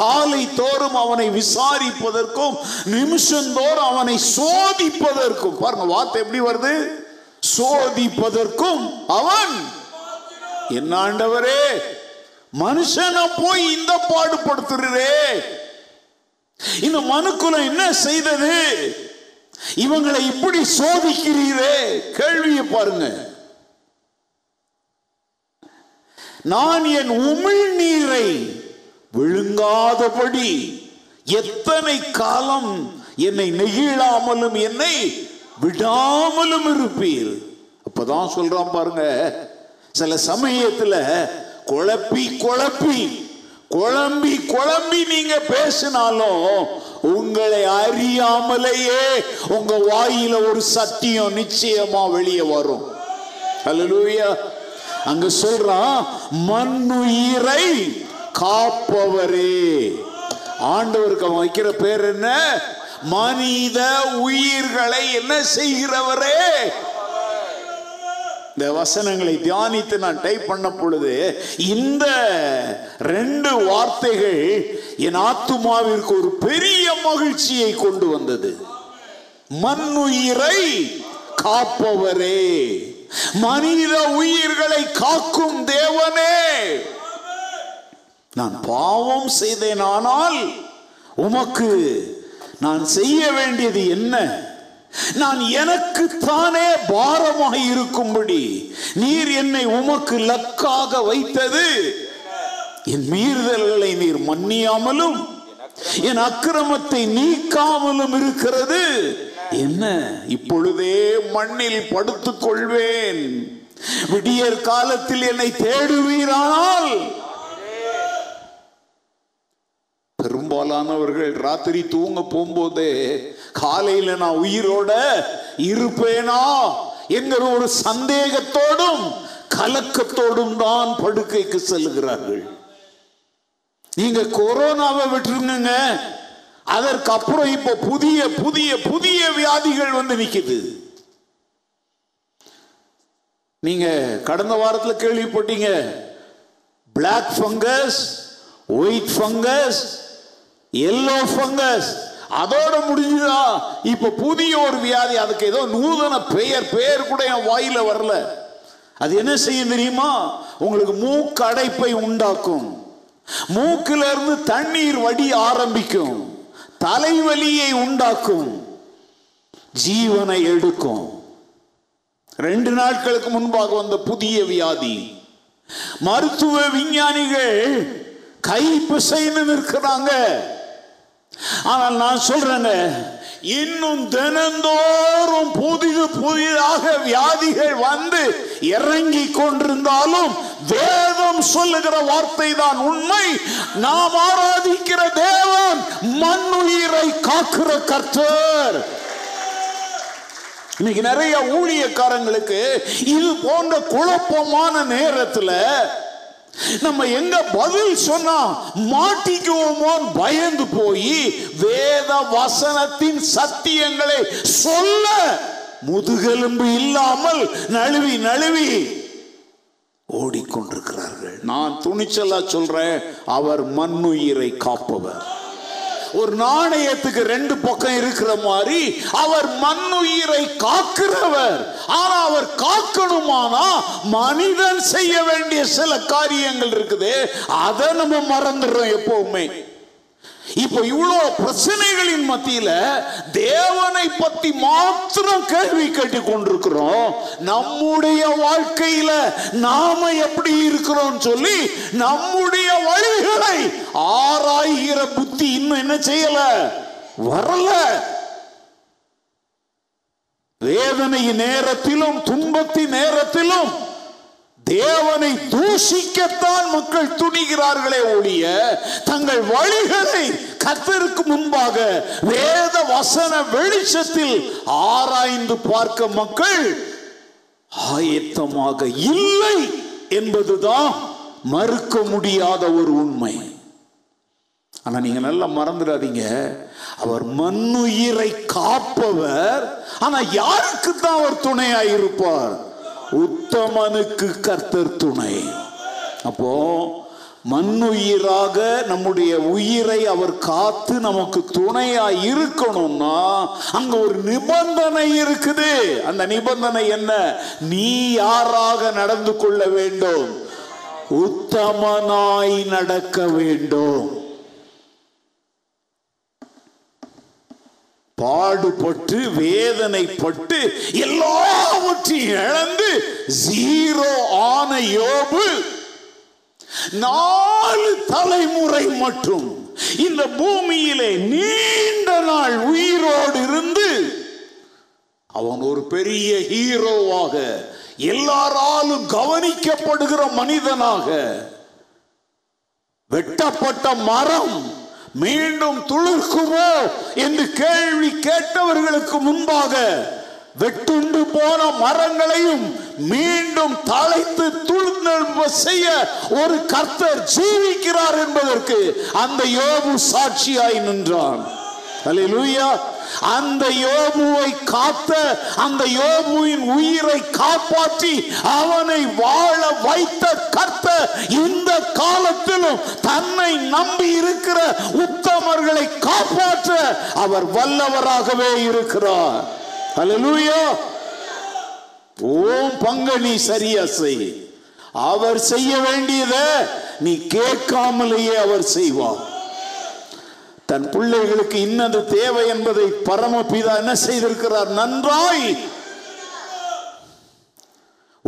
காலை தோறும் அவனை விசாரிப்பதற்கும் நிமிஷந்தோறும் அவனை சோதிப்பதற்கும். பாருங்க வார்த்தை எப்படி வருது, சோதிப்பதற்கும் அவன் என்ன? ஆண்டவரே, மனுஷனை போய் இந்த பாடுபடுத்துறே, இந்த மனுக்குலம் என்ன செய்தது, இவங்களை இப்படி சோதிக்கிறீரே. கேள்வியை பாருங்க, நான் என் உமிழ்நீரை விழுங்காதபடி எத்தனை காலம் என்னை நெகிழாமலும் என்னை விடாமலும் இருப்பீர். அப்பதான் சொல்றான் பாருங்க, சில சமயத்துல குழப்பி குழப்பி குழம்பி குழம்பி நீங்க பேசினாலும் உங்களை அறியாமலேயே உங்க வாயில ஒரு சத்தியம் நிச்சயமா வெளியே வரும். அல்லேலூயா. அங்க சொல்றான், மண்ணுயிரை காப்பவரே, ஆண்டவருக்கு அவன் வைக்கிற பேர் என்ன? மனித உயிர்களை என்ன செய்கிறவரே. இந்த வசனங்களை தியானித்து நான் டைப் பண்ண பொழுது இந்த ரெண்டு வார்த்தைகள் என் ஆத்துமாவிற்கு ஒரு பெரிய மகிழ்ச்சியை கொண்டு வந்தது. மண்ணுயிரை காப்பவரே, மனித உயிர்களை காக்கும் தேவனே, நான் பாவம் செய்தேன், ஆனால் உமக்கு நான் செய்ய வேண்டியது என்ன? நான் எனக்கு தானே பாரமாக இருக்கும்படி நீர் என்னை உமக்கு லக்காக வைத்தது. என் மீறுதல்களை நீர் மன்னியாமலும் என் அக்கிரமத்தை நீக்காமலும் இருக்கிறது. என்ன, இப்பொழுதே மண்ணில் படுத்துக் கொள்வேன், விடியற் காலத்தில் என்னை தேடுவீரானால். பெரும்பாலானவர்கள் ராத்திரி தூங்க போகும்போது காலையில நான் உயிரோட இருப்பேனா என்கிற ஒரு சந்தேகத்தோடும் கலக்கத்தோடும் தான் படுக்கைக்கு செல்கிறார்கள். நீங்க கொரோனாவை விட்டுருங்க, அதற்கப்புறம் இப்ப புதிய புதிய புதிய வியாதிகள் வந்து நிக்குது. நீங்க கடந்த வாரத்துல கேள்விப்பட்டீங்க, black fungus, white fungus, yellow fungus, அதோட முடிஞ்சுதா? இப்ப புதிய ஒரு வியாதி, அதுக்கு ஏதோ நூதன பெயர், பெயர் கூட என் வாயில வரல. அது என்ன செய்யும் தெரியுமா? உங்களுக்கு மூக்கு அடைப்பை உண்டாக்கும், மூக்குல இருந்து தண்ணீர் வடிய ஆரம்பிக்கும், தலைவலியை உண்டாக்கும், ஜீவனை எடுக்கும். ரெண்டு நாட்களுக்கு முன்பாக வந்த புதிய வியாதி. மருத்துவ விஞ்ஞானிகள் கை பிசைன்னு நிற்கிறாங்க. ஆனால் நான் சொல்றேங்க, இன்னும் தினந்தோறும் புதிது புதிதாக வியாதிகள் வந்து இறங்கி கொண்டிருந்தாலும் வேதம் சொல்லுகிற வார்த்தை தான் உண்மை. நாம் ஆராதிக்கிற தேவன் மண்ணுயிரை காக்கிற கர்த்தர். இன்னைக்கு நிறைய ஊழியக்காரங்களுக்கு இது போன்ற குழப்பமான நேரத்தில் நம்ம எங்க பதில் சொன்னா மாட்டிக்குவோமோன்னு பயந்து போய் வேத வசனத்தின் சத்தியங்களை சொல்ல முதுகெலும்பு இல்லாமல் நழுவி நழுவி ஓடிக்கொண்டிருக்கிறார்கள். நான் துணிச்சலா சொல்றேன், அவர் மண்ணுயிரை காப்பவர். ஒரு நாணயத்துக்கு ரெண்டு பக்கம் இருக்கிற மாதிரி அவர் மண்ணுயிரை காக்கிறவர். ஆனா அவர் காக்கணுமானா மனிதன் செய்ய வேண்டிய சில காரியங்கள் இருக்குது, அதை நம்ம மறந்துடுறோம் எப்பவுமே. இப்ப இவ்வளவு பிரச்சனைகளின் மத்தியில தேவனை பத்தி மாத்திரம் கேள்வி கேட்டு கொண்டிருக்கிறோம். நம்முடைய வாழ்க்கையில நாம எப்படி இருக்கிறோம் சொல்லி நம்முடைய வழிகளை ஆராய்கிற புத்தி இன்னும் என்ன செய்யல, வரல. வேதனையின் நேரத்திலும் துன்பத்தின் நேரத்திலும் தேவனை தூஷிக்கத்தான் மக்கள் துணிகிறார்களே ஒழிய தங்கள் வழிகளை கர்த்தருக்கு முன்பாக வேத வசன வெளிச்சத்தில் ஆராய்ந்து பார்க்க மக்கள் ஆயத்தமாக இல்லை என்பதுதான் மறுக்க முடியாத ஒரு உண்மை. ஆனா நீங்க நல்லா மறந்துடாதீங்க, அவர் மண்ணுயிரை காப்பவர். ஆனா யாருக்கு தான் அவர் துணையாயிருப்பார்? உத்தமனுக்கு கர்த்தர் துணை. அப்போ மண்ணுயிராக நம்முடைய உயிரை அவர் காத்து நமக்கு துணையா இருக்கணும்னா அங்க ஒரு நிபந்தனை இருக்குது. அந்த நிபந்தனை என்ன? நீ யாராக நடந்து கொள்ள வேண்டும்? உத்தமனாய் நடக்க வேண்டும், பாடுபட்டு வேதனைப்பட்டு எல்லாவற்றையும் இழந்து ஜீரோ ஆன யோபு நாலு தலைமுறை மட்டும் இந்த பூமியிலே நீண்ட நாள் உயிரோடு இருந்து அவன் ஒரு பெரிய ஹீரோவாக, எல்லாராலும் கவனிக்கப்படுகிற மனிதனாக, வெட்டப்பட்ட மரம் மீண்டும் துளிர்க்குமோ என்று கேள்வி கேட்டவர்களுக்கு முன்பாக வெட்டுண்டு போன மரங்களையும் மீண்டும் தலைத்து தூள் செய்ய ஒரு கர்த்தர் ஜீவிக்கிறார் என்பதற்கு அந்த யோபு சாட்சியாய் நின்றான். அல்லேலூயா. அந்த யோபுவை காத்த, அந்த யோபுவின் உயிரை காப்பாற்றி அவனை வாழ வைத்த கர்த்தர் இந்த காலத்திலும் தன்னை நம்பி இருக்கிற உத்தமர்களை காப்பாற்ற அவர் வல்லவராகவே இருக்கிறார். அல்லேலூயா. ஓம் பங்கனி சரியா செய். அவர் செய்ய வேண்டியதை நீ கேட்காமலேயே அவர் செய்வார். தன் பிள்ளைகளுக்கு இன்னது தேவை என்பதை பரமபிதா என்ன செய்திருக்கிறார்? நன்றாய்.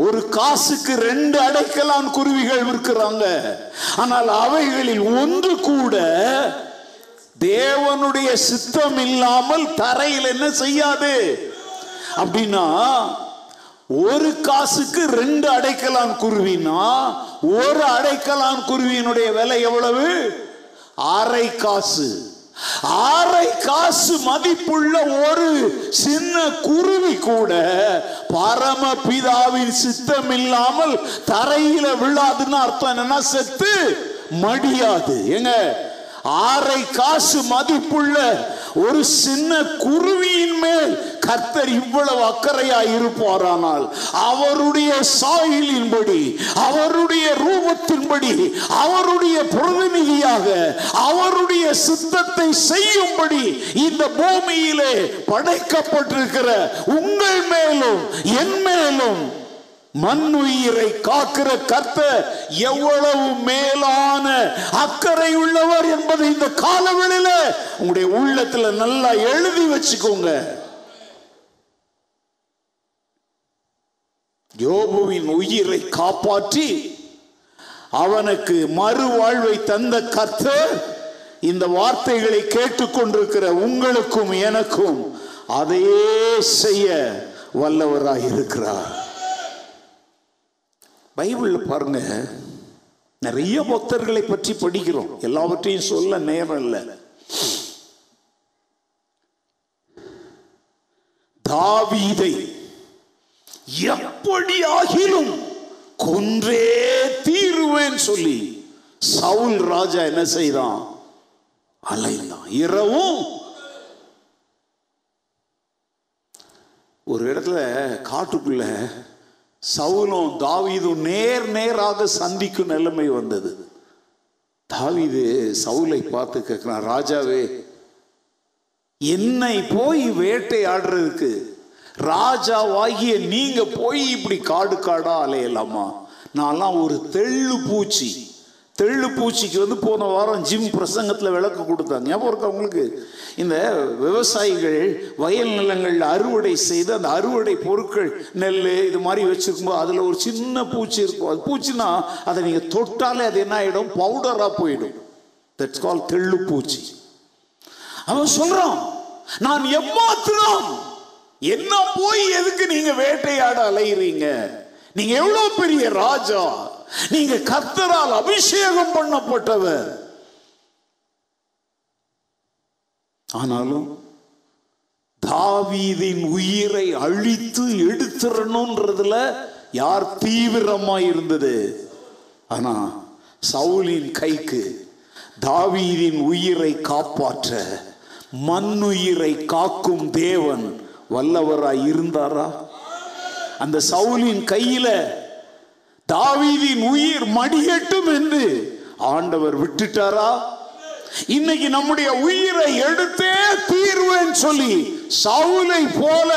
ஒரு காசுக்கு ரெண்டு அடைக்கலான் குருவிகள் விற்கிறாங்க. ஆனால் அவைகளில் ஒன்று கூட தேவனுடைய சித்தம் இல்லாமல் தரையில் என்ன செய்யாது. அப்படின்னா ஒரு காசுக்கு ரெண்டு அடைக்கலான் குருவினா ஒரு அடைக்கலான் குருவியினுடைய விலை எவ்வளவு? அரை காசு. அரை காசு மதிப்புள்ள ஒரு சின்ன குருவி கூட பரமபிதாவின் சித்தம் இல்லாமல் தரையில விழாதுன்னு அர்த்தம் என்னன்னா செத்து மடியாது. ஏங்க, அரை காசு மதிப்புள்ள ஒரு சின்ன குருவியின் மேல் கர்த்தர் இவ்வளவு அக்கறையாய் இருப்பாரானால் அவருடைய சாயலின்படி, அவருடைய ரூபத்தின்படி, அவருடைய பிரதிநிதியாக, அவருடைய சித்தத்தை செய்யும்படி இந்த பூமியிலே படைக்கப்பட்டிருக்கிற உங்கள் மேலும் என் மேலும் மண்ணுயிரை காக்கிற கர்த்தர் எவ்வளவு மேலான அக்கறை உள்ளவர் என்பதை இந்த காலவெளியில உங்களுடைய உள்ளத்துல நல்லா எழுதி வச்சுக்கோங்க. யோபுவின் உயிரை காப்பாற்றி அவனுக்கு மறுவாழ்வை தந்த கர்த்தர் இந்த வார்த்தைகளை கேட்டுக்கொண்டிருக்கிற உங்களுக்கும் எனக்கும் அதையே செய்ய வல்லவராயிருக்கிறார். பைபிள்ல பாருங்க, நிறைய பக்தர்களை பற்றி படிக்கிறோம். எல்லாவற்றையும் சொல்ல நேரம் இல்லை. தாவீதை எப்படி ஆகிலும் கொன்றே தீருவேன் சொல்லி சவுல் ராஜா என்ன செய்தான்? அலைந்தான். இரவும் ஒரு இடத்துல காட்டுக்குள்ள சவுலும் தாவீதும் நேர் நேராக சந்திக்கும் நிலைமை வந்தது. தாவீது சவுலை பார்த்து கேட்கிறான், ராஜாவே, என்னை போய் வேட்டையாடுறதுக்கு ராஜாவாகிய நீங்க போய் இப்படி காடு காடா அலையலாமா? நான்லாம் ஒரு தெள்ளு பூச்சி. தெள்ளு பூச்சிக்கு வந்து போன வாரம் ஜிம் பிரசங்கத்தில் விளக்கு கொடுத்தாங்க. ஞாபகம் இருக்கா உங்களுக்கு? இந்த விவசாயிகள் வயல் நிலங்களில் அறுவடை செய்து அந்த அறுவடை பொருட்கள் நெல் இது மாதிரி வச்சுருக்கும்போது அதில் ஒரு சின்ன பூச்சி இருக்கும். அது பூச்சின்னா அதை நீங்கள் தொட்டாலே அது என்ன ஆகிடும்? பவுடராக போயிடும். தட்ஸ் கால் தெள்ளு பூச்சி. அவன் சொல்கிறான், நான் எம்மாத்திரம், என்ன போய் எதுக்கு நீங்க வேட்டையாட அலைகிறீங்க? நீங்க எவ்வளவு பெரிய ராஜா, நீங்க கர்த்தரால் அபிஷேகம் பண்ணப்பட்டவர். ஆனாலும் தாவீதின் உயிரை அழித்து எடுத்துறணும்ன்றதுல யார் தீவிரமாய் இருந்தது? ஆனா சவுலின் கைக்கு தாவீதின் உயிரை காப்பாற்ற மண்ணுயிரை காக்கும் தேவன் வல்லவராய் இருந்தாரா? அந்த சவுலின் கையில தாவீதின் உயிர் மடியட்டும் என்று ஆண்டவர் விட்டுட்டாரா? இன்னைக்கு நம்முடைய உயிரை எடுத்தே தீர்வேன்னு சொல்லி சவுலை போல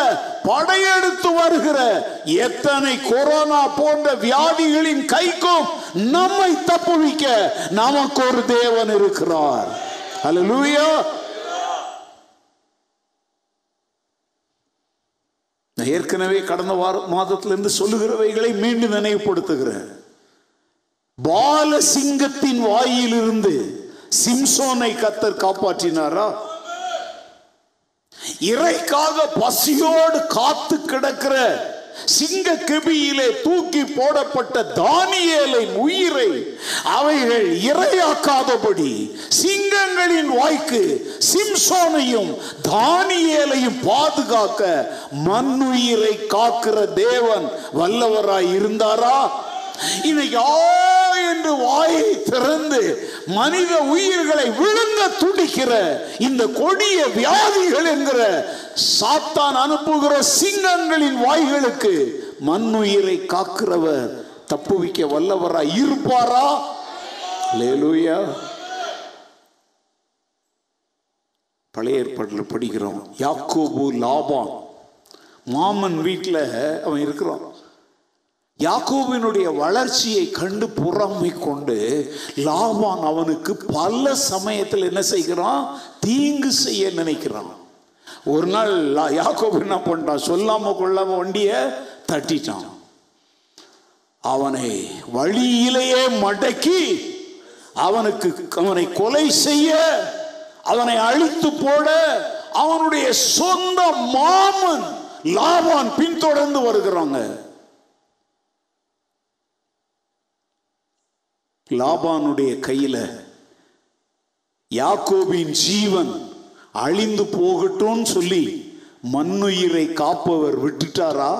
படையெடுத்து வருகிற எத்தனை கொரோனா போன்ற வியாதிகளின் கைக்கும் நம்மை தப்புவிக்க நமக்கு ஒரு தேவன் இருக்கிறார். அல்லேலூயா. நான் ஏற்கனவே கடந்த வார மாதத்திலிருந்து சொல்லுகிறவைகளை மீண்டும் நினைவுபடுத்துகிறேன். பாலசிங்கத்தின் வாயிலிருந்து சிம்சோனை கர்த்தர் காப்பாற்றினாரா? இறைக்காக பசியோடு காத்து கிடக்கிற சிங்க கெபியிலே தூக்கி போடப்பட்ட தானியேலின் உயிரை அவைகள் இரையாக்காதபடி சிங்கங்களின் வாய்க்கு சிம்சோனையும் தானியேலையும் பாதுகாக்க மண்ணுயிரை காக்கிற தேவன் வல்லவராய் இருந்தாரா? இன்னைக்கு என்று வாயை திறந்து மனித உயிர்களை விழுங்க துடிக்கிற இந்த கொடிய வியாதிகள் என்கிற சாத்தான் அனுப்புகிற சிங்கங்களின் வாய்களுக்கு மண்ணுயிரை காக்கிறவர் தப்புவிக்க வல்லவராய் இருப்பாரா? அல்லேலூயா. பழைய ஏற்பாடுல படிக்கிறோம், யாக்கோபு லாபான் மாமன் வீட்டில் அவன் இருக்கிறான். யாக்கோபினுடைய வளர்ச்சியை கண்டு பொறாமை கொண்டு லாபான் அவனுக்கு பல சமயத்தில் என்ன செய்கிறான்? தீங்கு செய்ய நினைக்கிறான். ஒரு நாள் யாக்கோபு என்ன பண்றான்? சொல்லாம கொள்ளாம வண்டியை தட்டிட்டான். அவனை வழியிலேயே மடக்கி அவனுக்கு அவனை கொலை செய்ய, அவனை அழித்து போட அவனுடைய சொந்த மாமன் லாபான் பின்தொடர்ந்து வருகிறாங்க. லாபானுடைய கையில யாக்கோபின் ஜீவன் அழிந்து போகட்டும் சொல்லி மண்ணுயிரை காப்பவர் விட்டுட்டாரா?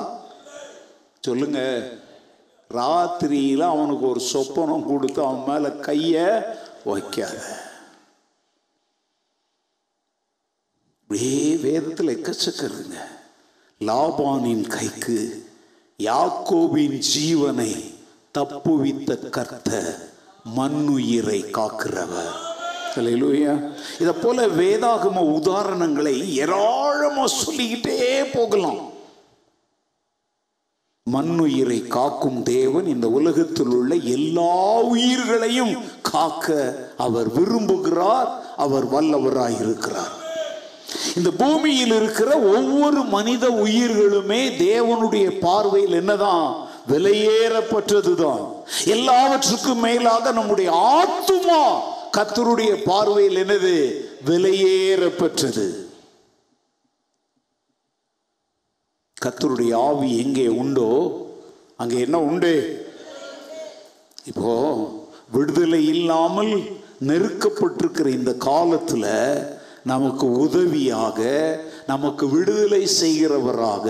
சொல்லுங்க. ராத்திரியில அவனுக்கு ஒரு சொப்பனம் கொடுத்து அவன் மேல கைய வைக்காத. வேதத்தில் எக்கச்சக்கருங்க. லாபானின் கைக்கு யாக்கோபின் ஜீவனை தப்புவித்த கர்த்தர் மண்ணுயிரை காக்கிறவர். அல்லேலூயா. இத போல வேதாகம உதாரணங்களை ஏராளமா சொல்லிக்கிட்டே போகலாம். மண்ணுயிரை காக்கும் தேவன் இந்த உலகத்தில் உள்ள எல்லா உயிர்களையும் காக்க அவர் விரும்புகிறார். அவர் வல்லவராய் இருக்கிறார். இந்த பூமியில் இருக்கிற ஒவ்வொரு மனித உயிர்களுமே தேவனுடைய பார்வையில் என்னதான் விலையேறப்பட்டதுதான். எல்லாவற்றுக்கும் மேலாக நம்முடைய ஆத்துமா கர்த்தருடைய பார்வையில் என்னது? விலையேறப்பட்டது. கர்த்தருடைய ஆவி எங்கே உண்டோ அங்கே என்ன உண்டு? இப்போ விடுதலை இல்லாமல் நெருக்கப்பட்டிருக்கிற இந்த காலத்துல நமக்கு உதவியாக, நமக்கு விடுதலை செய்கிறவராக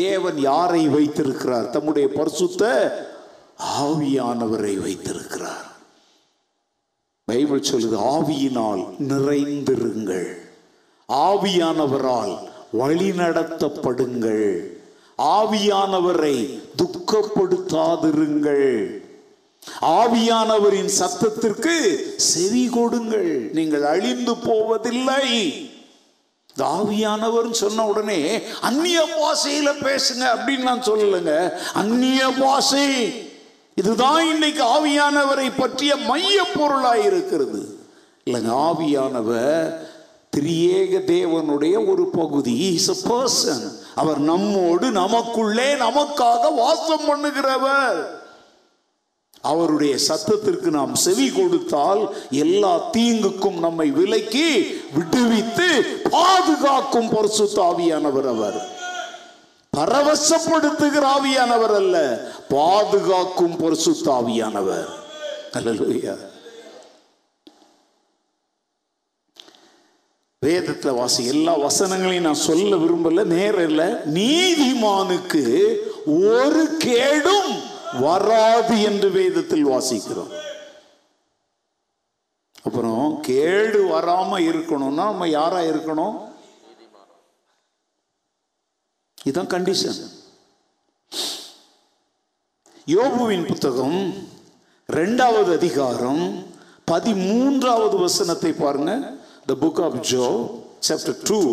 தேவன் யாரை வைத்திருக்கிறார்? தம்முடைய பரிசுத்த ஆவியானவரை வைத்திருக்கிறார். பைபிள் சொல்லுது, ஆவியினால் நிறைந்திருங்கள், ஆவியானவரால் வழி நடத்தப்படுங்கள், ஆவியானவரை துக்கப்படுத்தாதிருங்கள், ஆவியானவரின் சத்தத்திற்கு செவி கொடுங்கள், நீங்கள் அழிந்து போவதில்லை. ஆவியானவர் சொன்ன உடனே அந்நிய பாஷையில பேசுங்க அப்படின்னு நான் சொல்லுங்க. அந்நிய பாஷை இதுதான் இன்னைக்கு ஆவியானவரை பற்றிய மைய பொருளாய் இருக்கிறது. இல்லைங்க, ஆவியானவர் திரியேக தேவனுடைய ஒரு பகுதி. Is a person. அவர் நம்மோடு, நமக்குள்ளே, நமக்காக வாசம் பண்ணுகிறவர். அவருடைய சத்தத்திற்கு நாம் செவி கொடுத்தால் எல்லா தீங்குக்கும் நம்மை விலக்கி விடுவித்து பாதுகாக்கும் பரிசுத்த ஆவியானவர் அவர். பரவசப்படுத்துகிற ஆவியானவர் அல்ல, பாதுகாக்கும் பரிசுத்த ஆவியானவர். அல்லேலூயா. வேதத்தை வாசி. எல்லா வசனங்களையும் நான் சொல்ல விரும்பல, நேரம் இல்லை. நீதிமானுக்கு ஒரு கேடும் வராது என்று வேதத்தில் வாசிக்கிறோம். அப்புறம் கேடு வராம இருக்கணும்னா நம்ம யாரா இருக்கணும்? இதுதான் கண்டிஷன். யோபுவின் புத்தகம் இரண்டாவது அதிகாரம் பதிமூன்றாவது வசனத்தை பாருங்க. The book of Job, chapter two,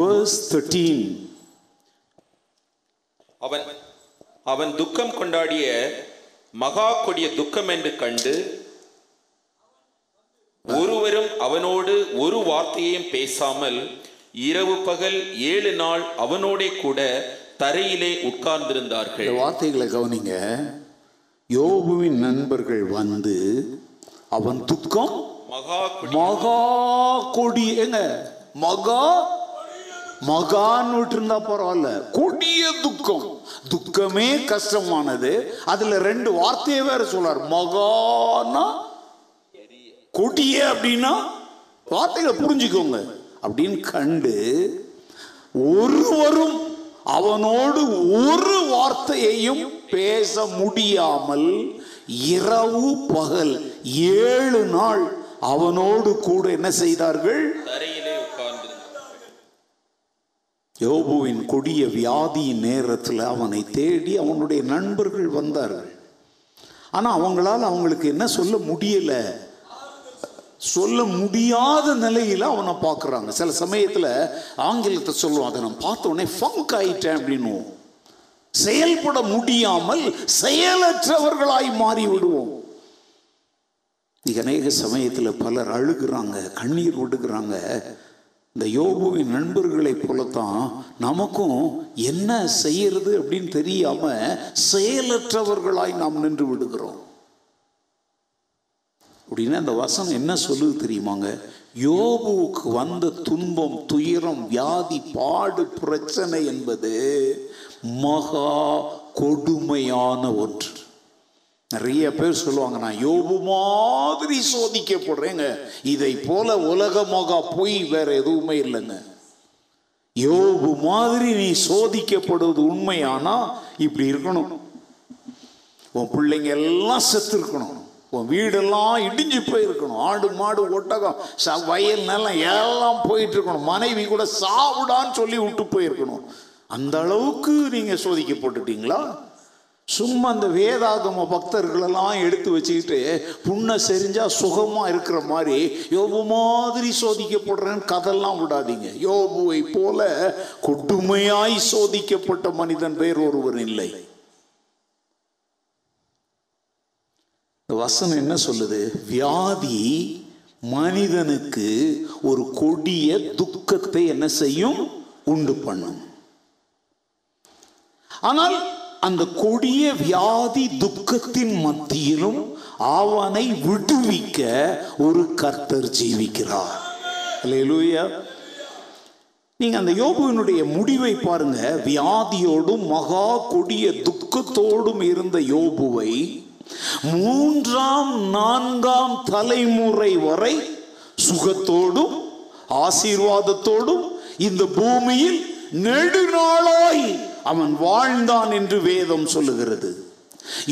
verse thirteen. அவன் அவன் துக்கம் கொண்டாடிய மகா கொடிய துக்கம் என்று கண்டு ஒருவரும் அவனோடு ஒரு வார்த்தையையும் பேசாமல் இரவு பகல் ஏழு நாள் அவனோட கூட தரையிலே உட்கார்ந்திருந்தார்கள். வார்த்தைகளை கவனிங்க. யோபுவின் நண்பர்கள் வந்து அவன் துக்கம் மகா கொடிய மகா மகான் விட்டுருந்தா பரவாயில்ல, கொடிய துக்கம், துக்கமே கஷ்டமானது. அதுல ரெண்டு வார்த்தையை வேற சொல்றார். மகானா கொடிய அப்படின்னா வார்த்தைகளை புரிஞ்சுக்கோங்க. அப்படின்னு கண்டு ஒருவரும் அவனோடு ஒரு வார்த்தையையும் பேச முடியாமல் இரவு பகல் ஏழு நாள் அவனோடு கூட என்ன செய்தார்கள்? யோபுவின் கொடிய வியாதியின் நேரத்தில் அவனை தேடி அவனுடைய நண்பர்கள் வந்தார்கள். ஆனால் அவங்களால் அவங்களுக்கு என்ன சொல்ல முடியல, சொல்ல முடியாத நிலையில் அவனை பார்க்குறாங்க. சில சமயத்தில் ஆங்கிலத்தை சொல்லுவாங்க, நான் பார்த்தோன்னே ஃபங்க் ஆயிட்டேன் அப்படின்வோம். செயல்பட முடியாமல் செயலற்றவர்களாய் மாறி விடுவோம். அநேக சமயத்தில் பலர் அழுகிறாங்க, கண்ணீர் விடுகிறாங்க. இந்த யோபுவின் நண்பர்களை போலத்தான் நமக்கும் என்ன செய்யறது அப்படின்னு தெரியாம செயலற்றவர்களாய் நாம் நின்று விடுகிறோம். அப்படின்னா இந்த வசனம் என்ன சொல்லுது தெரியுமாங்க? யோபுவுக்கு வந்த துன்பம், துயரம், வியாதி, பாடு, பிரச்சனை என்பது மகா கொடுமையான ஒன்று. நிறைய பேர் சொல்லுவாங்க, நான் யோபு மாதிரி சோதிக்கப்படுறேங்க, இதை போல உலகமாக போய் வேற எதுவுமே இல்லைங்க. யோபு மாதிரி நீ சோதிக்கப்படுவது உண்மையானா இப்படி இருக்கணும், உன் பிள்ளைங்க எல்லாம் செத்து இருக்கணும், உன் வீடெல்லாம் இடிஞ்சு போயிருக்கணும், ஆடு மாடு ஒட்டகம் ச வயல் நிலம் எல்லாம் போயிட்டு இருக்கணும், மனைவி கூட சாவுடான்னு சொல்லி விட்டு போயிருக்கணும். அந்த அளவுக்கு நீங்க சோதிக்கப்பட்டுட்டீங்களா? சும்மா அந்த வேதாகம பக்தர்களெல்லாம் எடுத்து வச்சுக்கிட்டு புண்ணை செறிஞ்சா சுகமாக இருக்கிற மாதிரி யோபு மாதிரி சோதிக்கப்படுறேன்னு கதெல்லாம் விடாதீங்க. யோபுவை போல கொடுமையாய் சோதிக்கப்பட்ட மனிதன் பேர் ஒருவர் இல்லை. வசனம் என்ன சொல்லுது? வியாதி மனிதனுக்கு ஒரு கொடிய துக்கத்தை என்ன செய்யும்? உண்டு பண்ணும். ஆனால் அந்த கொடிய வியாதி துக்கத்தின் மத்தியிலும் அவனை விடுவிக்க ஒரு கர்த்தர் ஜீவிக்கிறார். அல்லேலூயா! நீங்க அந்த யோபுவினுடைய முடிவை பாருங்க. வியாதியோடும் மகா கொடிய துக்கத்தோடும் இருந்த யோபுவை மூன்றாம் நான்காம் தலைமுறை வரை சுகத்தோடும் ஆசீர்வாதத்தோடும் இந்த பூமியில் நெடுநாளாய் அவன் வாழ்ந்தான் என்று வேதம் சொல்லுகிறது.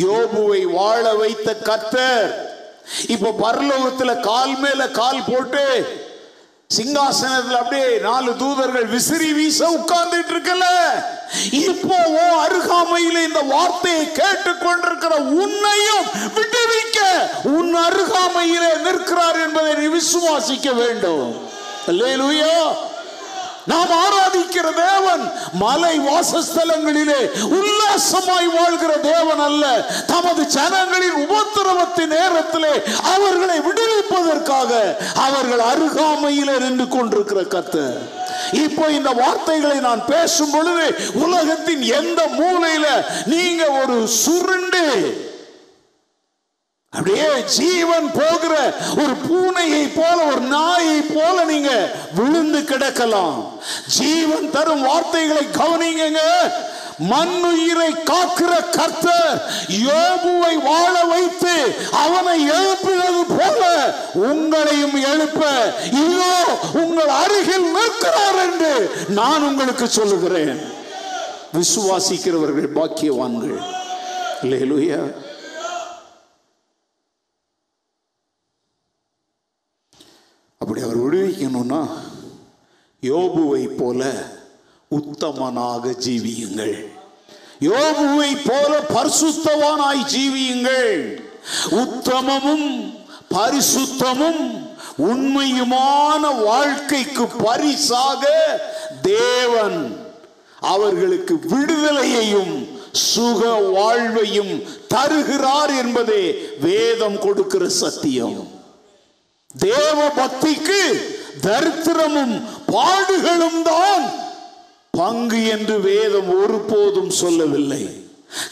யோபுவை வாழ வைத்த கர்த்தர் இப்ப பரலோகத்தில் கால் மேல கால் போட்டு சிங்காசனத்தில் அப்படியே நாலு தூதர்கள் விசிறி வீச உட்கார்ந்துட்டு இருக்கல, இப்போ அருகாமையில் இந்த வார்த்தையை கேட்டுக் கொண்டிருக்கிற உன்னையும் விடுவிக்க உன் அருகாமையிலே நிற்கிறார் என்பதை நீ விசுவாசிக்க வேண்டும். அல்லேலூயா! நாம் ஆராதிக்கிற தேவன் மலை வாசஸ்தலங்களிலே உல்லாசமாய் வாழ்கிற தேவன் அல்ல. தமது ஜனங்களின் உபத்திரவத்தின் நேரத்திலே அவர்களை விடுவிப்பதற்காக அவர்கள் அருகாமையிலே நின்று கொண்டிருக்கிற கர்த்தர். இப்போ இந்த வார்த்தைகளை நான் பேசும் பொழுது உலகத்தின் எந்த மூலையில நீங்க ஒரு சுருண்டு அப்படியே ஜீவன் போகிற ஒரு பூனையை போல, ஒரு நாயை போல நீங்க விழுந்து கிடக்கலாம். ஜீவன் தரும் வார்த்தைகளை கவனிங்க. மண்ணுயிரை காக்கிற கர்த்தர் யோபுவை வாழ வைத்து அவனை எழுப்புவது போல உங்களையும் எழுப்ப இதோ உங்கள் அருகில் நிற்கிறார் என்று நான் உங்களுக்கு சொல்லுகிறேன். விசுவாசிக்கிறவர்கள் பாக்கியவான்கள். அல்லேலூயா! அப்படி அவர் விடுவிக்கணும்னா யோபுவை போல உத்தமனாக ஜீவியுங்கள், யோபுவை போல பரிசுத்தவானாய் ஜீவியுங்கள். உத்தமமும் பரிசுத்தமும் உண்மையுமான வாழ்க்கைக்கு பரிசாக தேவன் அவர்களுக்கு விடுதலையையும் சுக வாழ்வையும் தருகிறார் என்பதே வேதம் கொடுக்கிற சத்தியம். தேவ பக்திக்கு தரித்திரமும் பாடுகளும் தான் பங்கு என்று வேதம் ஒருபோதும் சொல்லவில்லை.